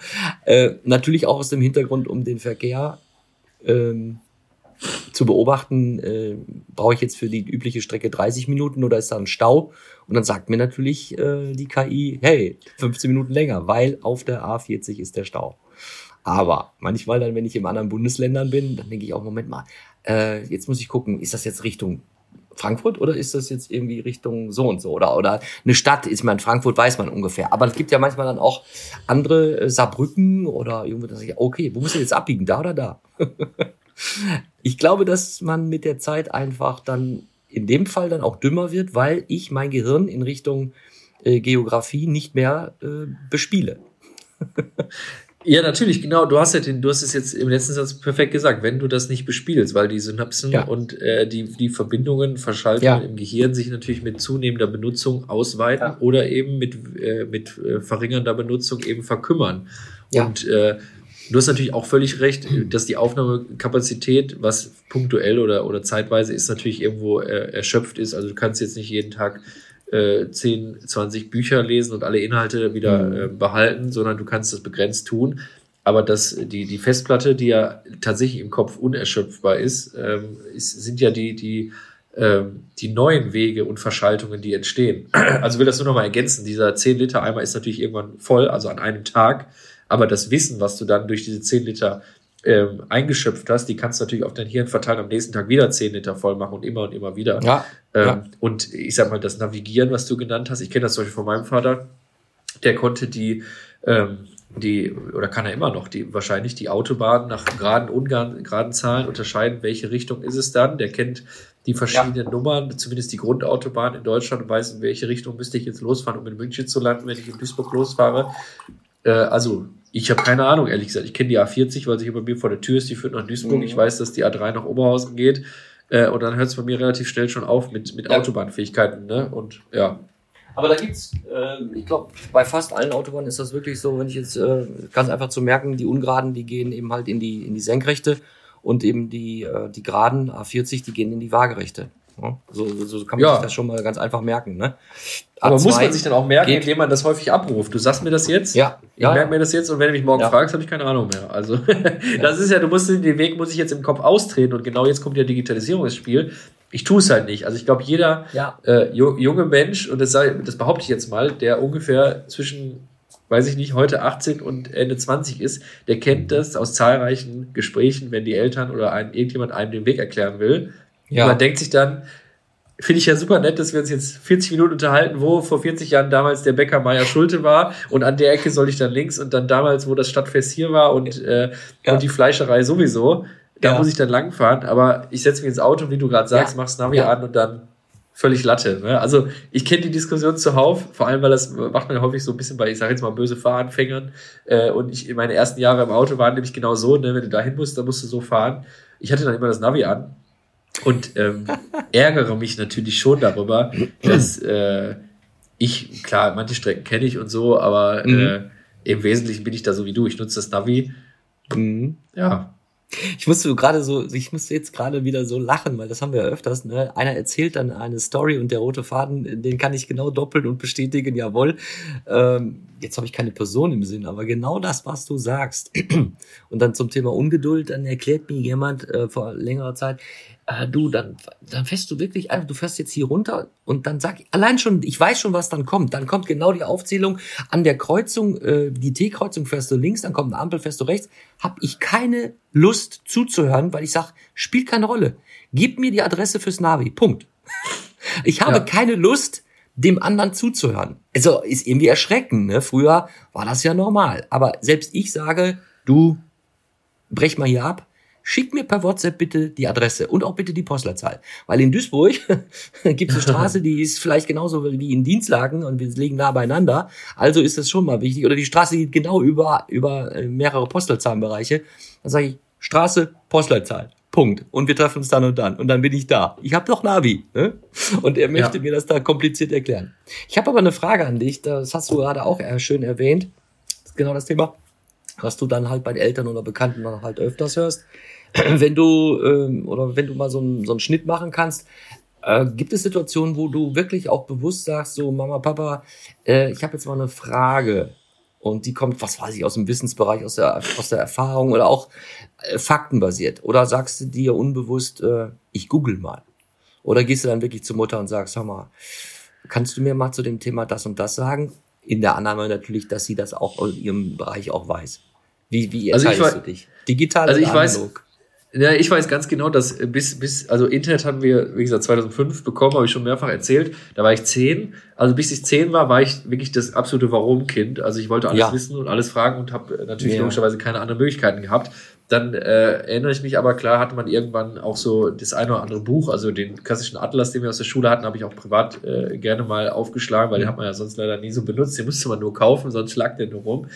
Äh, natürlich auch aus dem Hintergrund, um den Verkehr ähm, zu beobachten, äh, brauche ich jetzt für die übliche Strecke dreißig Minuten oder ist da ein Stau? Und dann sagt mir natürlich äh, die K I, hey, fünfzehn Minuten länger, weil auf der A vierzig ist der Stau. Aber manchmal dann, wenn ich in anderen Bundesländern bin, dann denke ich auch, Moment mal, äh, jetzt muss ich gucken, ist das jetzt Richtung Frankfurt oder ist das jetzt irgendwie Richtung so und so? Oder, oder eine Stadt ist man, Frankfurt weiß man ungefähr. Aber es gibt ja manchmal dann auch andere, äh, Saarbrücken oder irgendwo, da sage ich, okay, wo muss ich jetzt abbiegen, da oder da? Ich glaube, dass man mit der Zeit einfach dann in dem Fall dann auch dümmer wird, weil ich mein Gehirn in Richtung äh, Geografie nicht mehr äh, bespiele. Ja, natürlich, genau. Du hast ja den, du hast es jetzt im letzten Satz perfekt gesagt, wenn du das nicht bespielst, weil die Synapsen ja. und äh, die, die Verbindungen, Verschaltungen ja. im Gehirn sich natürlich mit zunehmender Benutzung ausweiten ja. oder eben mit, äh, mit äh, verringernder Benutzung eben verkümmern. Ja. Und äh, du hast natürlich auch völlig recht, dass die Aufnahmekapazität, was punktuell oder, oder zeitweise ist, natürlich irgendwo äh, erschöpft ist. Also du kannst jetzt nicht jeden Tag zehn, zwanzig Bücher lesen und alle Inhalte wieder mhm. äh, behalten, sondern du kannst das begrenzt tun. Aber das, die, die Festplatte, die ja tatsächlich im Kopf unerschöpfbar ist, ähm, ist sind ja die, die, ähm, die neuen Wege und Verschaltungen, die entstehen. Also will das nur noch mal ergänzen. Dieser zehn Liter Eimer ist natürlich irgendwann voll, also an einem Tag. Aber das Wissen, was du dann durch diese zehn Liter ähm, eingeschöpft hast, die kannst du natürlich auf dein Hirn verteilen, am nächsten Tag wieder zehn Liter voll machen und immer und immer wieder. Ja, ähm, ja. Und ich sag mal, das Navigieren, was du genannt hast, ich kenne das zum Beispiel von meinem Vater, der konnte die, ähm, die oder kann er immer noch, die wahrscheinlich die Autobahnen nach geraden, ungeraden Zahlen unterscheiden, welche Richtung ist es dann. Der kennt die verschiedenen ja. Nummern, zumindest die Grundautobahn in Deutschland, und weiß, in welche Richtung müsste ich jetzt losfahren, um in München zu landen, wenn ich in Duisburg losfahre. Äh, also, ich habe keine Ahnung, ehrlich gesagt. Ich kenne die A vierzig, weil sie über mir vor der Tür ist, die führt nach Duisburg. Mhm. Ich weiß, dass die A drei nach Oberhausen geht. Äh, und dann hört es bei mir relativ schnell schon auf mit, mit ja. Autobahnfähigkeiten. Ne? Und ja. Aber da gibt's, äh, ich glaube, bei fast allen Autobahnen ist das wirklich so, wenn ich jetzt äh, ganz einfach zu merken, die Ungeraden, die gehen eben halt in die in die Senkrechte, und eben die äh, die Geraden A vierzig, die gehen in die Waagerechte. Ja? So, so, so kann man ja. sich das schon mal ganz einfach merken. Ne? Aber muss man sich dann auch merken, indem man das häufig abruft? Du sagst mir das jetzt, ja. ich ja. merke mir das jetzt, und wenn du mich morgen ja. fragst, habe ich keine Ahnung mehr. Also das ist ja, du musst den Weg muss ich jetzt im Kopf austreten, und genau jetzt kommt ja Digitalisierung ins Spiel. Ich tue es halt nicht. Also ich glaube, jeder ja. äh, junge Mensch, und das, sei, das behaupte ich jetzt mal, der ungefähr zwischen, weiß ich nicht, heute achtzehn und Ende zwanzig ist, der kennt das aus zahlreichen Gesprächen, wenn die Eltern oder ein, irgendjemand einem den Weg erklären will. Ja. Man denkt sich dann, finde ich ja super nett, dass wir uns jetzt vierzig Minuten unterhalten, wo vor vierzig Jahren damals der Bäcker Meier Schulte war, und an der Ecke soll ich dann links, und dann damals, wo das Stadtfest hier war, und, äh, ja. und die Fleischerei sowieso. Da ja. muss ich dann langfahren, aber ich setze mich ins Auto, wie du gerade sagst, ja. mach's Navi ja. an und dann völlig Latte. Ne? Also ich kenne die Diskussion zuhauf, vor allem, weil das macht man häufig so ein bisschen bei, ich sage jetzt mal, böse Fahranfängern. Äh, und ich, in meine ersten Jahre im Auto waren nämlich genau so, ne? Wenn du da hin musst, dann musst du so fahren. Ich hatte dann immer das Navi an und ähm, ärgere mich natürlich schon darüber, dass äh, ich, klar, manche Strecken kenne ich und so, aber mhm. äh, im Wesentlichen bin ich da so wie du. Ich nutze das Navi. Mhm. Ja. Ich musste gerade so, ich musste jetzt gerade wieder so lachen, weil das haben wir ja öfters, ne? Einer erzählt dann eine Story und der rote Faden, den kann ich genau doppeln und bestätigen, jawohl. Ähm, jetzt habe ich keine Person im Sinn, aber genau das, was du sagst. Und dann zum Thema Ungeduld, dann erklärt mir jemand äh, vor längerer Zeit, äh, du, dann, dann fährst du wirklich einfach, du fährst jetzt hier runter, und dann sag ich, allein schon, ich weiß schon, was dann kommt. Dann kommt genau die Aufzählung an der Kreuzung, äh, die T-Kreuzung fährst du links, dann kommt eine Ampel, fährst du rechts. Hab ich keine Lust zuzuhören, weil ich sag, spielt keine Rolle. Gib mir die Adresse fürs Navi, Punkt. Ich habe ja. keine Lust, dem anderen zuzuhören. Also ist irgendwie erschreckend, ne? Früher war das ja normal. Aber selbst ich sage, du, brech mal hier ab, schick mir per WhatsApp bitte die Adresse und auch bitte die Postleitzahl. Weil in Duisburg gibt es eine Straße, die ist vielleicht genauso wie in Dienstlaken, und wir liegen nah beieinander. Also ist das schon mal wichtig. Oder die Straße geht genau über, über mehrere Postleitzahlenbereiche. Dann sage ich, Straße, Postleitzahl. Punkt. Und wir treffen uns dann und dann. Und dann bin ich da. Ich habe doch Navi. Ne? Und er möchte ja. mir das da kompliziert erklären. Ich habe aber eine Frage an dich. Das hast du gerade auch schön erwähnt. Das ist genau das Thema, was du dann halt bei Eltern oder Bekannten dann halt öfters hörst. Wenn du, ähm, oder wenn du mal so einen, so einen Schnitt machen kannst, äh, gibt es Situationen, wo du wirklich auch bewusst sagst, so Mama, Papa, äh, ich habe jetzt mal eine Frage. Und die kommt, was weiß ich, aus dem Wissensbereich, aus der, aus der Erfahrung oder auch äh, faktenbasiert. Oder sagst du dir unbewusst, äh, ich google mal. Oder gehst du dann wirklich zur Mutter und sagst, hör mal, kannst du mir mal zu dem Thema das und das sagen? In der Annahme natürlich, dass sie das auch in ihrem Bereich auch weiß. Wie, wie erteilst also ich war, du dich? Digital also ich oder analog? Weiß, ja, ich weiß ganz genau, dass bis, bis, also Internet haben wir, wie gesagt, zweitausendfünf bekommen, habe ich schon mehrfach erzählt. Da war ich zehn. Also bis ich zehn war, war ich wirklich das absolute Warum-Kind. Also ich wollte alles ja. wissen und alles fragen und habe natürlich ja. logischerweise keine anderen Möglichkeiten gehabt. Dann äh, erinnere ich mich aber, klar, hatte man irgendwann auch so das eine oder andere Buch, also den klassischen Atlas, den wir aus der Schule hatten, habe ich auch privat äh, gerne mal aufgeschlagen, weil den hat man ja sonst leider nie so benutzt. Den musste man nur kaufen, sonst lag der nur rum.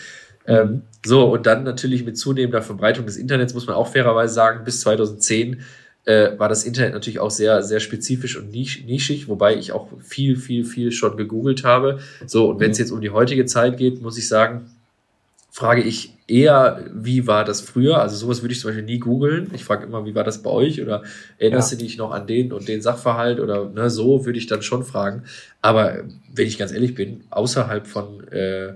Ähm, so, und dann natürlich mit zunehmender Verbreitung des Internets, muss man auch fairerweise sagen, bis zweitausendzehn äh, war das Internet natürlich auch sehr, sehr spezifisch und nisch, nischig, wobei ich auch viel, viel, viel schon gegoogelt habe. So, und wenn es jetzt um die heutige Zeit geht, muss ich sagen, frage ich eher, wie war das früher? Also sowas würde ich zum Beispiel nie googeln. Ich frage immer, wie war das bei euch? Oder erinnerst ja. du dich noch an den und den Sachverhalt? Oder ne, so würde ich dann schon fragen. Aber wenn ich ganz ehrlich bin, außerhalb von... Äh,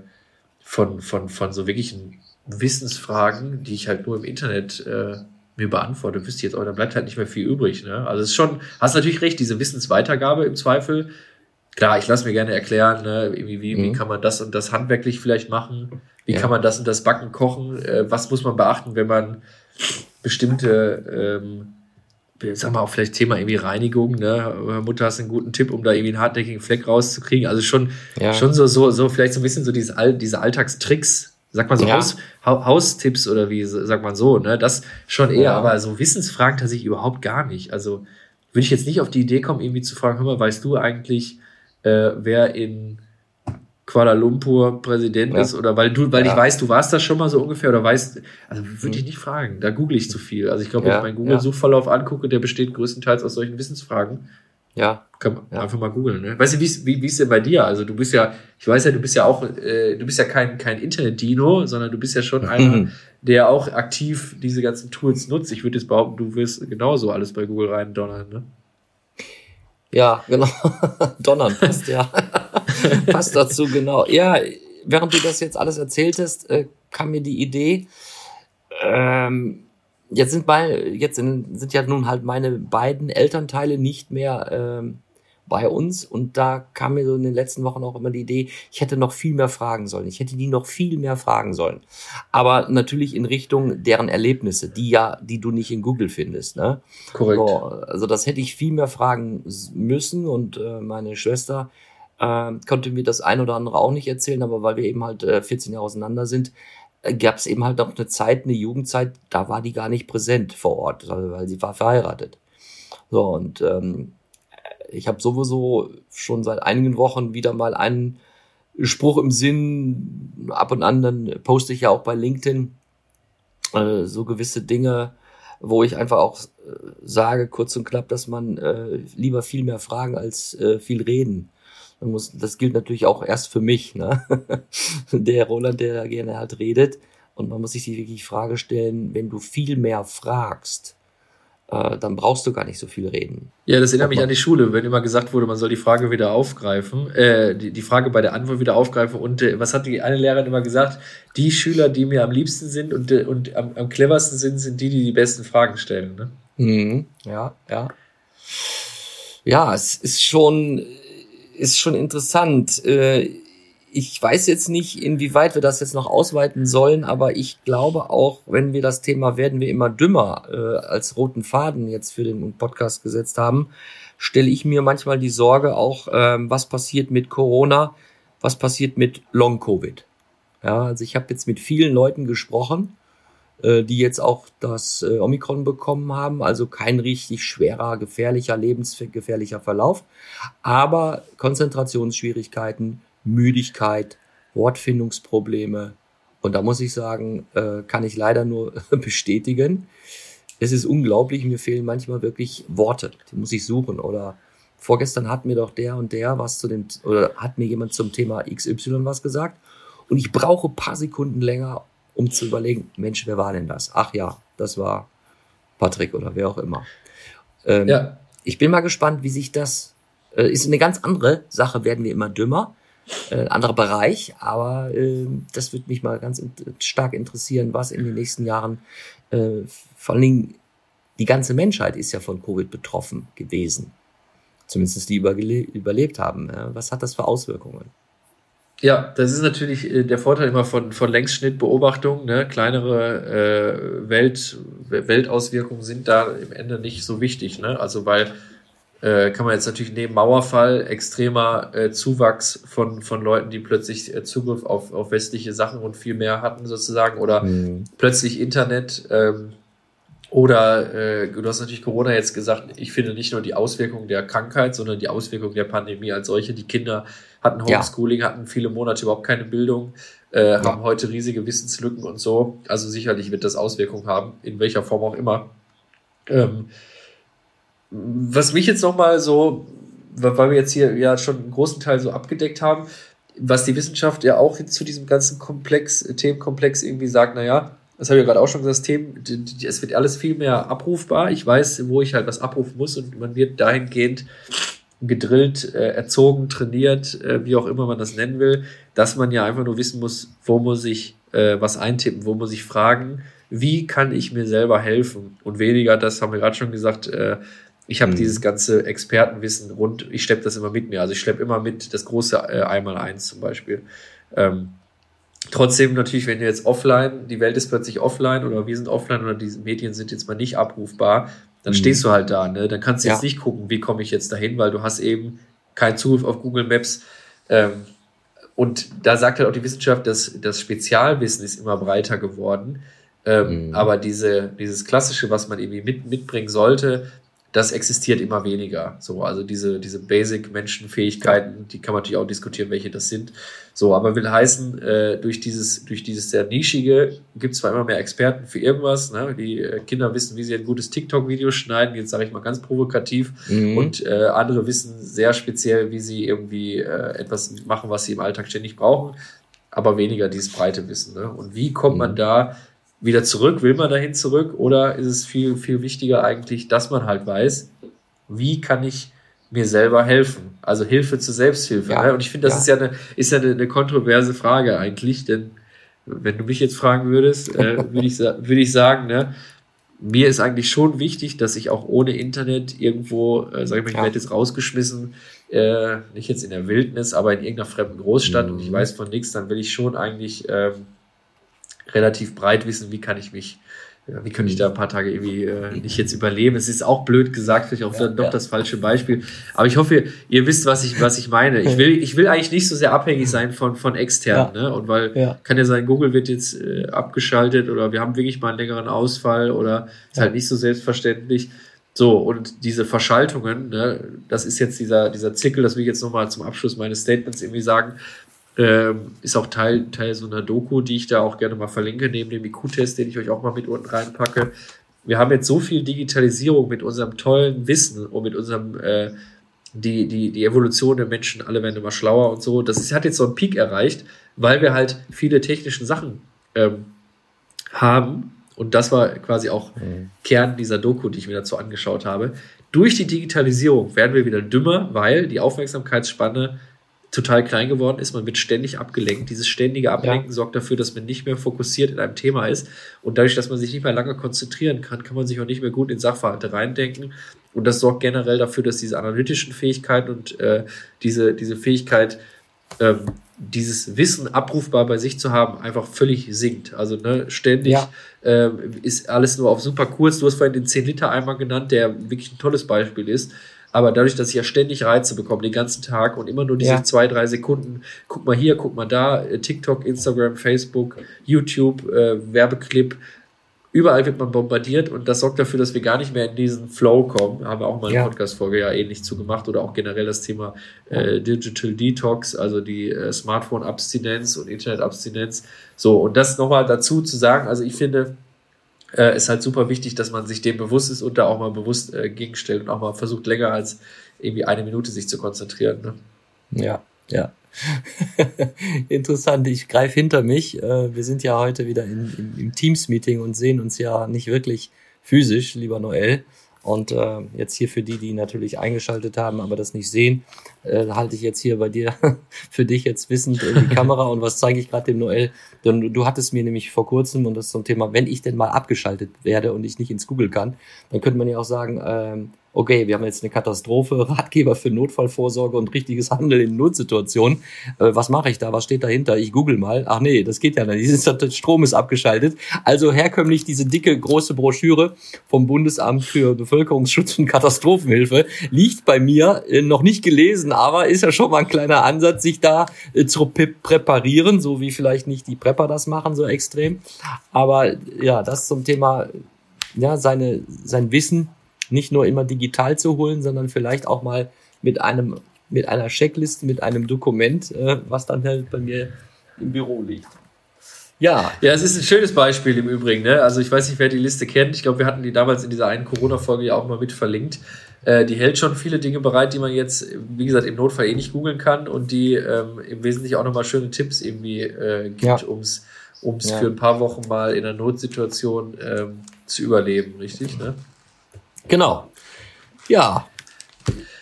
Von, von, von so wirklichen Wissensfragen, die ich halt nur im Internet äh, mir beantworte, wüsste ich jetzt auch, da bleibt halt nicht mehr viel übrig. Ne? Also es ist schon, hast natürlich recht, diese Wissensweitergabe im Zweifel. Klar, ich lasse mir gerne erklären, ne, wie, wie, mhm. wie kann man das und das handwerklich vielleicht machen, wie ja. kann man das und das backen, kochen, äh, was muss man beachten, wenn man bestimmte, ähm, sag mal auch vielleicht Thema irgendwie Reinigung, ne? Mutter, hast einen guten Tipp, um da irgendwie einen hartnäckigen Fleck rauszukriegen. Also schon, ja. schon so, so, so, vielleicht so ein bisschen so diese, All, diese Alltagstricks, sagt man so, ja. Haus, ha, Haustipps oder wie sagt man so, ne? Das schon eher, ja. aber so Wissensfragen tatsächlich überhaupt gar nicht. Also würde ich jetzt nicht auf die Idee kommen, irgendwie zu fragen, hör mal, weißt du eigentlich, äh, wer in Kuala Lumpur Präsident ja. ist, oder weil du, weil ja. ich weiß, du warst das schon mal so ungefähr, oder weißt, also würde ich nicht fragen, da google ich zu viel. Also ich glaube, wenn ja. ich meinen Google-Suchverlauf ja. angucke, der besteht größtenteils aus solchen Wissensfragen. Ja. Kann man ja. einfach mal googeln, ne? Weißt du, wie's, wie, wie ist denn bei dir? Also du bist ja, ich weiß ja, du bist ja auch, äh, du bist ja kein, kein Internet-Dino, sondern du bist ja schon einer, der auch aktiv diese ganzen Tools nutzt. Ich würde jetzt behaupten, du wirst genauso alles bei Google rein donnern, ne? Ja, genau. Donnern passt, ja. Passt dazu, genau. Ja, während du das jetzt alles erzähltest, äh, kam mir die Idee, ähm, jetzt sind bei, jetzt in, sind ja nun halt meine beiden Elternteile nicht mehr ähm, bei uns, und da kam mir so in den letzten Wochen auch immer die Idee, ich hätte noch viel mehr fragen sollen, ich hätte die noch viel mehr fragen sollen, aber natürlich in Richtung deren Erlebnisse, die ja, die du nicht in Google findest, ne? Korrekt. So, also das hätte ich viel mehr fragen müssen, und äh, meine Schwester äh, konnte mir das ein oder andere auch nicht erzählen, aber weil wir eben halt äh, vierzehn Jahre auseinander sind, gab es eben halt noch eine Zeit, eine Jugendzeit, da war die gar nicht präsent vor Ort, weil sie war verheiratet. So, und ähm, ich habe sowieso schon seit einigen Wochen wieder mal einen Spruch im Sinn, ab und an, dann poste ich ja auch bei LinkedIn äh, so gewisse Dinge, wo ich einfach auch äh, sage, kurz und knapp, dass man äh, lieber viel mehr fragen als äh, viel reden. Man muss, das gilt natürlich auch erst für mich, ne? Der Roland, der da gerne halt redet. Und man muss sich die wirklich Frage stellen, wenn du viel mehr fragst, äh, dann brauchst du gar nicht so viel reden. Ja, das erinnert mich an die Schule, wenn immer gesagt wurde, man soll die Frage wieder aufgreifen, äh, die, die Frage bei der Antwort wieder aufgreifen. Und äh, was hat die eine Lehrerin immer gesagt? Die Schüler, die mir am liebsten sind und, und am, am cleversten sind, sind die, die die besten Fragen stellen, ne? Mhm. Ja, ja. Ja, es ist schon... ist schon interessant. Ich weiß jetzt nicht, inwieweit wir das jetzt noch ausweiten sollen, aber ich glaube auch, wenn wir das Thema werden wir immer dümmer als roten Faden jetzt für den Podcast gesetzt haben, stelle ich mir manchmal die Sorge auch, was passiert mit Corona, was passiert mit Long-Covid. Ja, also ich habe jetzt mit vielen Leuten gesprochen, die jetzt auch das Omikron bekommen haben, also kein richtig schwerer, gefährlicher, lebensgefährlicher Verlauf, aber Konzentrationsschwierigkeiten, Müdigkeit, Wortfindungsprobleme, und da muss ich sagen, kann ich leider nur bestätigen, es ist unglaublich, mir fehlen manchmal wirklich Worte, die muss ich suchen, oder vorgestern hat mir doch der und der was zu dem, oder hat mir jemand zum Thema X Y was gesagt, und ich brauche ein paar Sekunden länger, um zu überlegen, Mensch, wer war denn das? Ach ja, das war Patrick oder wer auch immer. Ähm, ja. Ich bin mal gespannt, wie sich das... Äh, ist eine ganz andere Sache, werden wir immer dümmer. Äh, anderer Bereich, aber äh, das würde mich mal ganz in- stark interessieren, was in den nächsten Jahren... Äh, vor allen Dingen, die ganze Menschheit ist ja von Covid betroffen gewesen. Zumindest die überle- überlebt haben. Äh, was hat das für Auswirkungen? Ja, das ist natürlich der Vorteil immer von, von Längsschnittbeobachtung, ne? Kleinere äh, Welt, Weltauswirkungen sind da im Ende nicht so wichtig, ne? Also weil äh, kann man jetzt natürlich neben Mauerfall extremer äh, Zuwachs von, von Leuten, die plötzlich äh, Zugriff auf, auf westliche Sachen und viel mehr hatten sozusagen, oder mhm. plötzlich Internet ähm, oder äh, du hast natürlich Corona jetzt gesagt, ich finde nicht nur die Auswirkungen der Krankheit, sondern die Auswirkungen der Pandemie als solche, die Kinder hatten Homeschooling, ja. hatten viele Monate überhaupt keine Bildung, äh, ja. haben heute riesige Wissenslücken und so. Also sicherlich wird das Auswirkungen haben, in welcher Form auch immer. Ähm, was mich jetzt nochmal so, weil wir jetzt hier ja schon einen großen Teil so abgedeckt haben, was die Wissenschaft ja auch jetzt zu diesem ganzen Komplex, Themenkomplex irgendwie sagt, naja, das habe ich ja gerade auch schon gesagt, das Thema, es wird alles viel mehr abrufbar. Ich weiß, wo ich halt was abrufen muss, und man wird dahingehend gedrillt, äh, erzogen, trainiert, äh, wie auch immer man das nennen will, dass man ja einfach nur wissen muss, wo muss ich äh, was eintippen, wo muss ich fragen, wie kann ich mir selber helfen? Und weniger, das haben wir gerade schon gesagt, äh, ich habe mhm. dieses ganze Expertenwissen rund, ich schleppe das immer mit mir, also ich schleppe immer mit das große äh, Einmaleins zum Beispiel. Ähm, trotzdem natürlich, wenn ihr jetzt offline, die Welt ist plötzlich offline oder wir sind offline oder diese Medien sind jetzt mal nicht abrufbar, dann stehst du halt da, ne? Dann kannst du jetzt ja. nicht gucken, wie komme ich jetzt dahin, weil du hast eben keinen Zugriff auf Google Maps. Ähm, und da sagt halt auch die Wissenschaft, dass das Spezialwissen ist immer breiter geworden. Ähm, mhm. Aber diese, dieses Klassische, was man irgendwie mit, mitbringen sollte, das existiert immer weniger. So, also diese, diese Basic-Menschenfähigkeiten, die kann man natürlich auch diskutieren, welche das sind. So, aber will heißen, äh, durch dieses, durch dieses sehr Nischige gibt es zwar immer mehr Experten für irgendwas, ne? Die Kinder wissen, wie sie ein gutes TikTok-Video schneiden, jetzt sage ich mal ganz provokativ, mhm. und äh, andere wissen sehr speziell, wie sie irgendwie äh, etwas machen, was sie im Alltag ständig brauchen, aber weniger dieses breite Wissen. Ne? Und wie kommt mhm. man da wieder zurück? Will man dahin zurück? Oder ist es viel, viel wichtiger eigentlich, dass man halt weiß, wie kann ich mir selber helfen? Also Hilfe zur Selbsthilfe. Ja, ne? Und ich finde, das ja. ist ja, eine, ist ja eine, eine kontroverse Frage eigentlich, denn wenn du mich jetzt fragen würdest, äh, würde ich, würd ich sagen, ne, mir ist eigentlich schon wichtig, dass ich auch ohne Internet irgendwo, äh, sag ich mal, ich ja. werde jetzt rausgeschmissen, äh, nicht jetzt in der Wildnis, aber in irgendeiner fremden Großstadt mhm. und ich weiß von nichts, dann will ich schon eigentlich ähm, relativ breit wissen, wie kann ich mich, wie könnte ich da ein paar Tage irgendwie äh, nicht jetzt überleben. Es ist auch blöd gesagt, vielleicht auch ja, doch ja. das falsche Beispiel. Aber ich hoffe, ihr wisst, was ich, was ich meine. Ich will, ich will eigentlich nicht so sehr abhängig sein von, von externen. Ja. Ne? Und weil, ja. kann ja sein, Google wird jetzt äh, abgeschaltet oder wir haben wirklich mal einen längeren Ausfall oder ist ja. halt nicht so selbstverständlich. So, und diese Verschaltungen, ne, das ist jetzt dieser, dieser Zickel, das will ich jetzt nochmal zum Abschluss meines Statements irgendwie sagen. Ähm, ist auch Teil, Teil so einer Doku, die ich da auch gerne mal verlinke, neben dem I Q-Test, den ich euch auch mal mit unten reinpacke. Wir haben jetzt so viel Digitalisierung mit unserem tollen Wissen und mit unserem, äh, die, die, die Evolution der Menschen, alle werden immer schlauer und so. Das ist, hat jetzt so einen Peak erreicht, weil wir halt viele technische Sachen ähm, haben. Und das war quasi auch mhm. Kern dieser Doku, die ich mir dazu angeschaut habe. Durch die Digitalisierung werden wir wieder dümmer, weil die Aufmerksamkeitsspanne total klein geworden ist, man wird ständig abgelenkt. Dieses ständige Ablenken ja. sorgt dafür, dass man nicht mehr fokussiert in einem Thema ist und dadurch, dass man sich nicht mehr lange konzentrieren kann, kann man sich auch nicht mehr gut in Sachverhalte reindenken und das sorgt generell dafür, dass diese analytischen Fähigkeiten und äh, diese, diese Fähigkeit, ähm, dieses Wissen abrufbar bei sich zu haben, einfach völlig sinkt. Also ne, ständig ja. ähm, ist alles nur auf super kurz. Du hast vorhin den zehn Liter Eimer genannt, der wirklich ein tolles Beispiel ist. Aber dadurch, dass ich ja ständig Reize bekomme, den ganzen Tag und immer nur diese ja. zwei, drei Sekunden, guck mal hier, guck mal da, TikTok, Instagram, Facebook, YouTube, äh, Werbeclip, überall wird man bombardiert und das sorgt dafür, dass wir gar nicht mehr in diesen Flow kommen. Haben wir auch mal eine ja. Podcast-Folge ja ähnlich zugemacht oder auch generell das Thema äh, Digital Detox, also die äh, Smartphone-Abstinenz und Internet-Abstinenz. So, und das nochmal dazu zu sagen, also ich finde, Äh, ist halt super wichtig, dass man sich dem bewusst ist und da auch mal bewusst äh, gegenstellt und auch mal versucht, länger als irgendwie eine Minute sich zu konzentrieren. Ne? Ja, ja. Interessant, ich greife hinter mich. Äh, wir sind ja heute wieder in, im, im Teams-Meeting und sehen uns ja nicht wirklich physisch, lieber Noel. Und äh, jetzt hier für die, die natürlich eingeschaltet haben, aber das nicht sehen, äh, halte ich jetzt hier bei dir, für dich jetzt wissend in die Kamera. Und was zeige ich gerade dem Noel? Du, du hattest mir nämlich vor kurzem, und das zum Thema, wenn ich denn mal abgeschaltet werde und ich nicht ins Google kann, dann könnte man ja auch sagen, ähm, okay, wir haben jetzt eine Katastrophe, Ratgeber für Notfallvorsorge und richtiges Handeln in Notsituationen. Äh, was mache ich da? Was steht dahinter? Ich google mal. Ach nee, das geht ja nicht. Der Strom ist abgeschaltet. Also herkömmlich diese dicke, große Broschüre vom Bundesamt für Bevölkerungsschutz und Katastrophenhilfe liegt bei mir äh, noch nicht gelesen, aber ist ja schon mal ein kleiner Ansatz, sich da äh, zu präparieren, so wie vielleicht nicht die Prepper das machen, so extrem. Aber ja, das zum Thema, ja, seine, sein Wissen nicht nur immer digital zu holen, sondern vielleicht auch mal mit einem, mit einer Checkliste, mit einem Dokument, äh, was dann halt bei mir im Büro liegt. Ja. Ja, es ist ein schönes Beispiel im Übrigen, ne? Also ich weiß nicht, wer die Liste kennt. Ich glaube, wir hatten die damals in dieser einen Corona-Folge ja auch mal mit verlinkt. Äh, die hält schon viele Dinge bereit, die man jetzt, wie gesagt, im Notfall eh nicht googeln kann und die ähm, im Wesentlichen auch nochmal schöne Tipps irgendwie äh, gibt, ja. ums, ums ja. für ein paar Wochen mal in einer Notsituation ähm, zu überleben, richtig, ne? Genau. Ja.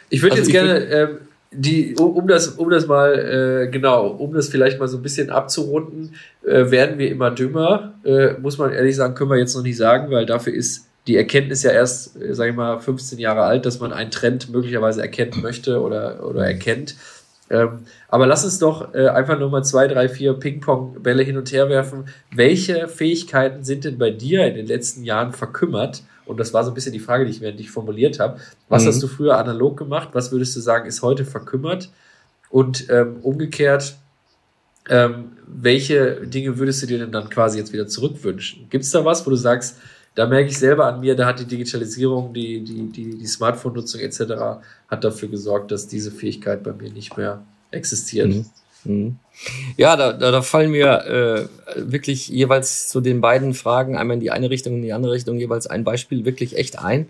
Ich würde also jetzt ich gerne, ähm, die, um das, um das mal, äh, genau, um das vielleicht mal so ein bisschen abzurunden, äh, werden wir immer dümmer, äh, muss man ehrlich sagen, können wir jetzt noch nicht sagen, weil dafür ist die Erkenntnis ja erst, äh, sag ich mal, fünfzehn Jahre alt, dass man einen Trend möglicherweise erkennen möchte oder, oder erkennt. Ähm, aber lass uns doch äh, einfach nur mal zwei, drei, vier Ping-Pong-Bälle hin und her werfen. Welche Fähigkeiten sind denn bei dir in den letzten Jahren verkümmert? Und das war so ein bisschen die Frage, die ich mir an dich formuliert habe. Was mhm. hast du früher analog gemacht? Was würdest du sagen, ist heute verkümmert? Und ähm, umgekehrt, ähm, welche Dinge würdest du dir denn dann quasi jetzt wieder zurückwünschen? Gibt es da was, wo du sagst, da merke ich selber an mir, da hat die Digitalisierung, die, die, die, die Smartphone-Nutzung et cetera hat dafür gesorgt, dass diese Fähigkeit bei mir nicht mehr existiert. Mhm. Ja, da, da, da fallen mir äh, wirklich jeweils zu den beiden Fragen, einmal in die eine Richtung und in die andere Richtung, jeweils ein Beispiel wirklich echt ein.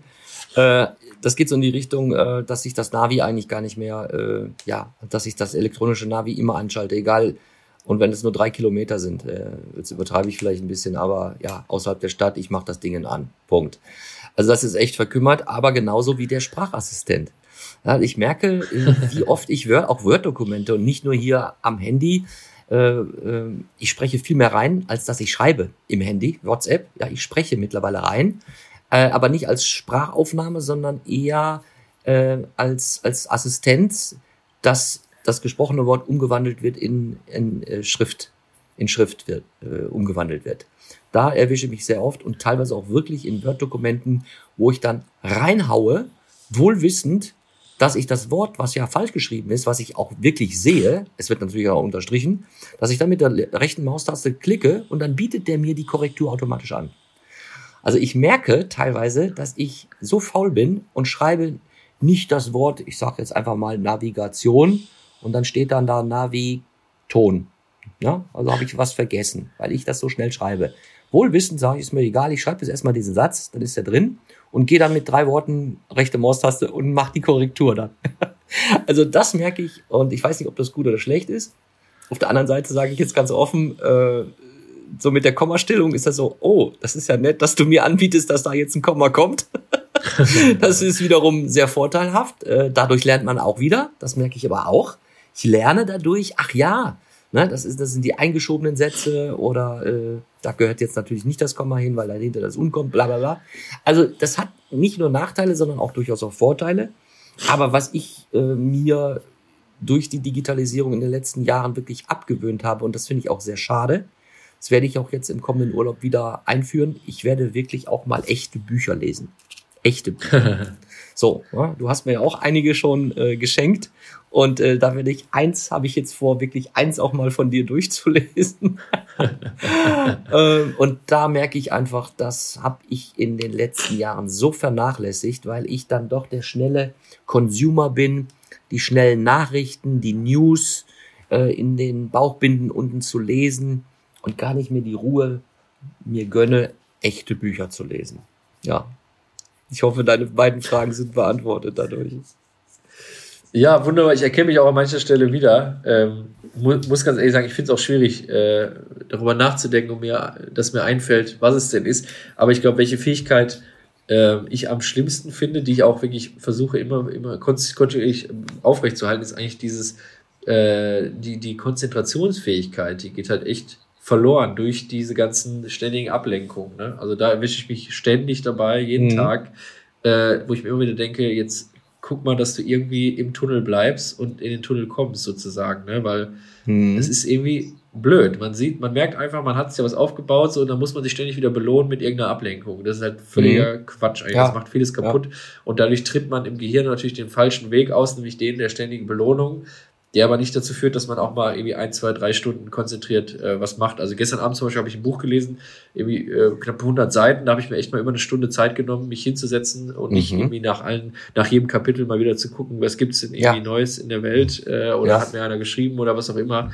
Äh, das geht so in die Richtung, äh, dass ich das Navi eigentlich gar nicht mehr, äh, ja, dass ich das elektronische Navi immer anschalte, egal. Und wenn es nur drei Kilometer sind, äh, jetzt übertreibe ich vielleicht ein bisschen, aber ja, außerhalb der Stadt, ich mache das Ding an, Punkt. Also das ist echt verkümmert, aber genauso wie der Sprachassistent. Ja, ich merke, wie oft ich Word, auch Word-Dokumente und nicht nur hier am Handy, äh, äh, ich spreche viel mehr rein, als dass ich schreibe im Handy, WhatsApp. Ja, ich spreche mittlerweile rein, äh, aber nicht als Sprachaufnahme, sondern eher äh, als, als Assistenz, dass das gesprochene Wort umgewandelt wird in, in äh, Schrift, in Schrift wird, äh, umgewandelt wird. Da erwische ich mich sehr oft und teilweise auch wirklich in Word-Dokumenten, wo ich dann reinhaue, wohlwissend, dass ich das Wort, was ja falsch geschrieben ist, was ich auch wirklich sehe, es wird natürlich auch unterstrichen, dass ich dann mit der rechten Maustaste klicke und dann bietet der mir die Korrektur automatisch an. Also ich merke teilweise, dass ich so faul bin und schreibe nicht das Wort, ich sage jetzt einfach mal Navigation und dann steht dann da Navi-Ton. Ja, also habe ich was vergessen, weil ich das so schnell schreibe. Wohlwissend sage ich, ist mir egal, ich schreibe jetzt erstmal diesen Satz, dann ist er drin. Und gehe dann mit drei Worten rechte Maustaste und mache die Korrektur dann. Also das merke ich und ich weiß nicht, ob das gut oder schlecht ist. Auf der anderen Seite sage ich jetzt ganz offen, äh, so mit der Kommastillung ist das so, oh, das ist ja nett, dass du mir anbietest, dass da jetzt ein Komma kommt. Das ist wiederum sehr vorteilhaft. Äh, dadurch lernt man auch wieder, das merke ich aber auch. Ich lerne dadurch, ach ja, ne, das ist, das sind die eingeschobenen Sätze oder äh, da gehört jetzt natürlich nicht das Komma hin, weil dahinter das Un kommt, bla bla bla. Also das hat nicht nur Nachteile, sondern auch durchaus auch Vorteile. Aber was ich äh, mir durch die Digitalisierung in den letzten Jahren wirklich abgewöhnt habe, und das finde ich auch sehr schade, das werde ich auch jetzt im kommenden Urlaub wieder einführen, ich werde wirklich auch mal echte Bücher lesen. Echte Bücher. So, ja, du hast mir ja auch einige schon äh, geschenkt und äh, da werde ich eins, habe ich jetzt vor, wirklich eins auch mal von dir durchzulesen. ähm, und da merke ich einfach, das habe ich in den letzten Jahren so vernachlässigt, weil ich dann doch der schnelle Consumer bin, die schnellen Nachrichten, die News äh, in den Bauchbinden unten zu lesen und gar nicht mehr die Ruhe mir gönne, echte Bücher zu lesen. Ja. Ich hoffe, deine beiden Fragen sind beantwortet dadurch. Ja, wunderbar. Ich erkenne mich auch an mancher Stelle wieder. Ähm, muss ganz ehrlich sagen, ich finde es auch schwierig, äh, darüber nachzudenken, um mir, dass mir einfällt, was es denn ist. Aber ich glaube, welche Fähigkeit äh, ich am schlimmsten finde, die ich auch wirklich versuche, immer, immer kontinuierlich aufrechtzuerhalten, ist eigentlich dieses, äh, die, die Konzentrationsfähigkeit. Die geht halt echt verloren durch diese ganzen ständigen Ablenkungen. Ne? Also da erwische ich mich ständig dabei, jeden mhm. Tag, äh, wo ich mir immer wieder denke, jetzt guck mal, dass du irgendwie im Tunnel bleibst und in den Tunnel kommst sozusagen, ne? Weil mhm. es ist irgendwie blöd. Man sieht, man merkt einfach, man hat sich ja was aufgebaut so, und dann muss man sich ständig wieder belohnen mit irgendeiner Ablenkung. Das ist halt völliger mhm. Quatsch eigentlich. Ja. Das macht vieles kaputt. Ja. Und dadurch tritt man im Gehirn natürlich den falschen Weg aus, nämlich den der ständigen Belohnung, der aber nicht dazu führt, dass man auch mal irgendwie ein, zwei, drei Stunden konzentriert äh, was macht. Also gestern Abend zum Beispiel habe ich ein Buch gelesen, irgendwie äh, knapp hundert Seiten, da habe ich mir echt mal immer eine Stunde Zeit genommen, mich hinzusetzen und mhm. nicht irgendwie nach allen, nach jedem Kapitel mal wieder zu gucken, was gibt's denn irgendwie ja. Neues in der Welt äh, oder ja. hat mir einer geschrieben oder was auch immer.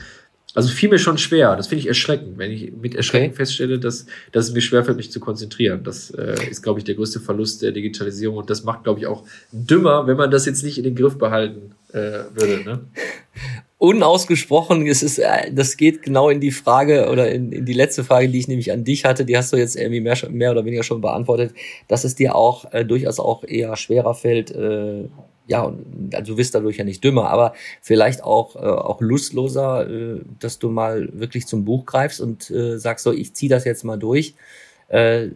Also fiel mir schon schwer. Das finde ich erschreckend, wenn ich mit Erschrecken okay. feststelle, dass, dass es mir schwerfällt, mich zu konzentrieren. Das äh, ist, glaube ich, der größte Verlust der Digitalisierung. Und das macht, glaube ich, auch dümmer, wenn man das jetzt nicht in den Griff behalten äh, würde. Ne? Unausgesprochen, es ist, äh, das geht genau in die Frage oder in, in die letzte Frage, die ich nämlich an dich hatte. Die hast du jetzt irgendwie mehr, mehr oder weniger schon beantwortet, dass es dir auch äh, durchaus auch eher schwerer fällt, äh, ja, und du wirst dadurch ja nicht dümmer, aber vielleicht auch äh, auch lustloser, äh, dass du mal wirklich zum Buch greifst und äh, sagst so, ich ziehe das jetzt mal durch. Äh,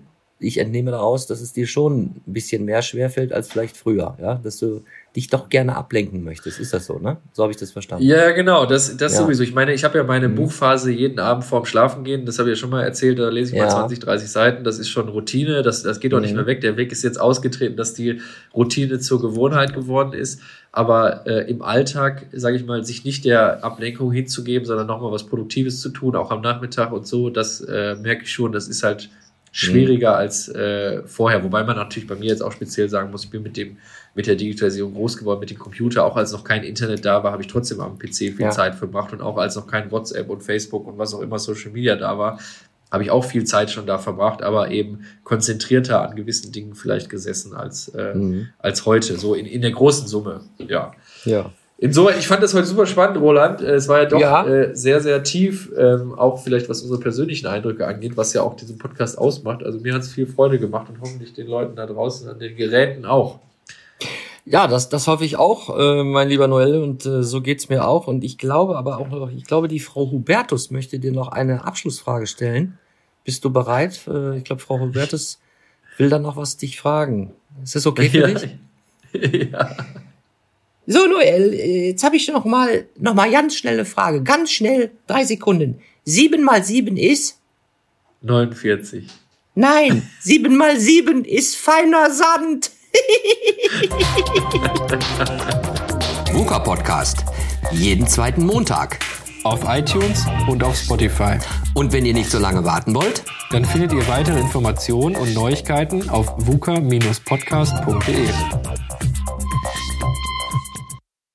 ich entnehme daraus, dass es dir schon ein bisschen mehr schwerfällt als vielleicht früher, ja, dass du dich doch gerne ablenken möchtest. Ist das so, ne? So habe ich das verstanden. Ja, genau, das, das ja. sowieso. Ich meine, ich habe ja meine mhm. Buchphase jeden Abend vorm Schlafengehen, das habe ich ja schon mal erzählt, da lese ich ja. mal zwanzig, dreißig Seiten, das ist schon Routine, das, das geht doch mhm. nicht mehr weg. Der Weg ist jetzt ausgetreten, dass die Routine zur Gewohnheit geworden ist, aber äh, im Alltag, sage ich mal, sich nicht der Ablenkung hinzugeben, sondern nochmal was Produktives zu tun, auch am Nachmittag und so, das äh, merke ich schon, das ist halt schwieriger als äh, vorher, wobei man natürlich bei mir jetzt auch speziell sagen muss, ich bin mit dem mit der Digitalisierung groß geworden, mit dem Computer, auch als noch kein Internet da war, habe ich trotzdem am P C viel ja. Zeit verbracht, und auch als noch kein WhatsApp und Facebook und was auch immer Social Media da war, habe ich auch viel Zeit schon da verbracht, aber eben konzentrierter an gewissen Dingen vielleicht gesessen als, äh, mhm. als heute, so in, in der großen Summe, ja. Ja. Insofern, ich fand das heute super spannend, Roland. Es war ja doch ja. Äh, sehr, sehr tief, ähm, auch vielleicht was unsere persönlichen Eindrücke angeht, was ja auch diesen Podcast ausmacht. Also mir hat es viel Freude gemacht und hoffentlich den Leuten da draußen an den Geräten auch. Ja, das, das hoffe ich auch, äh, mein lieber Noel, und äh, so geht's mir auch. Und ich glaube aber auch noch, ich glaube, die Frau Hubertus möchte dir noch eine Abschlussfrage stellen. Bist du bereit? Äh, ich glaube, Frau Hubertus will dann noch was dich fragen. Ist das okay für ja. dich? Ja. So, Noel, jetzt habe ich noch mal, noch mal ganz schnelle Frage. Ganz schnell, drei Sekunden. Sieben mal sieben ist? neunundvierzig. Nein, sieben mal sieben ist feiner Sand. VUCA-Podcast. Jeden zweiten Montag. Auf iTunes und auf Spotify. Und wenn ihr nicht so lange warten wollt, dann findet ihr weitere Informationen und Neuigkeiten auf vuca dash podcast punkt de.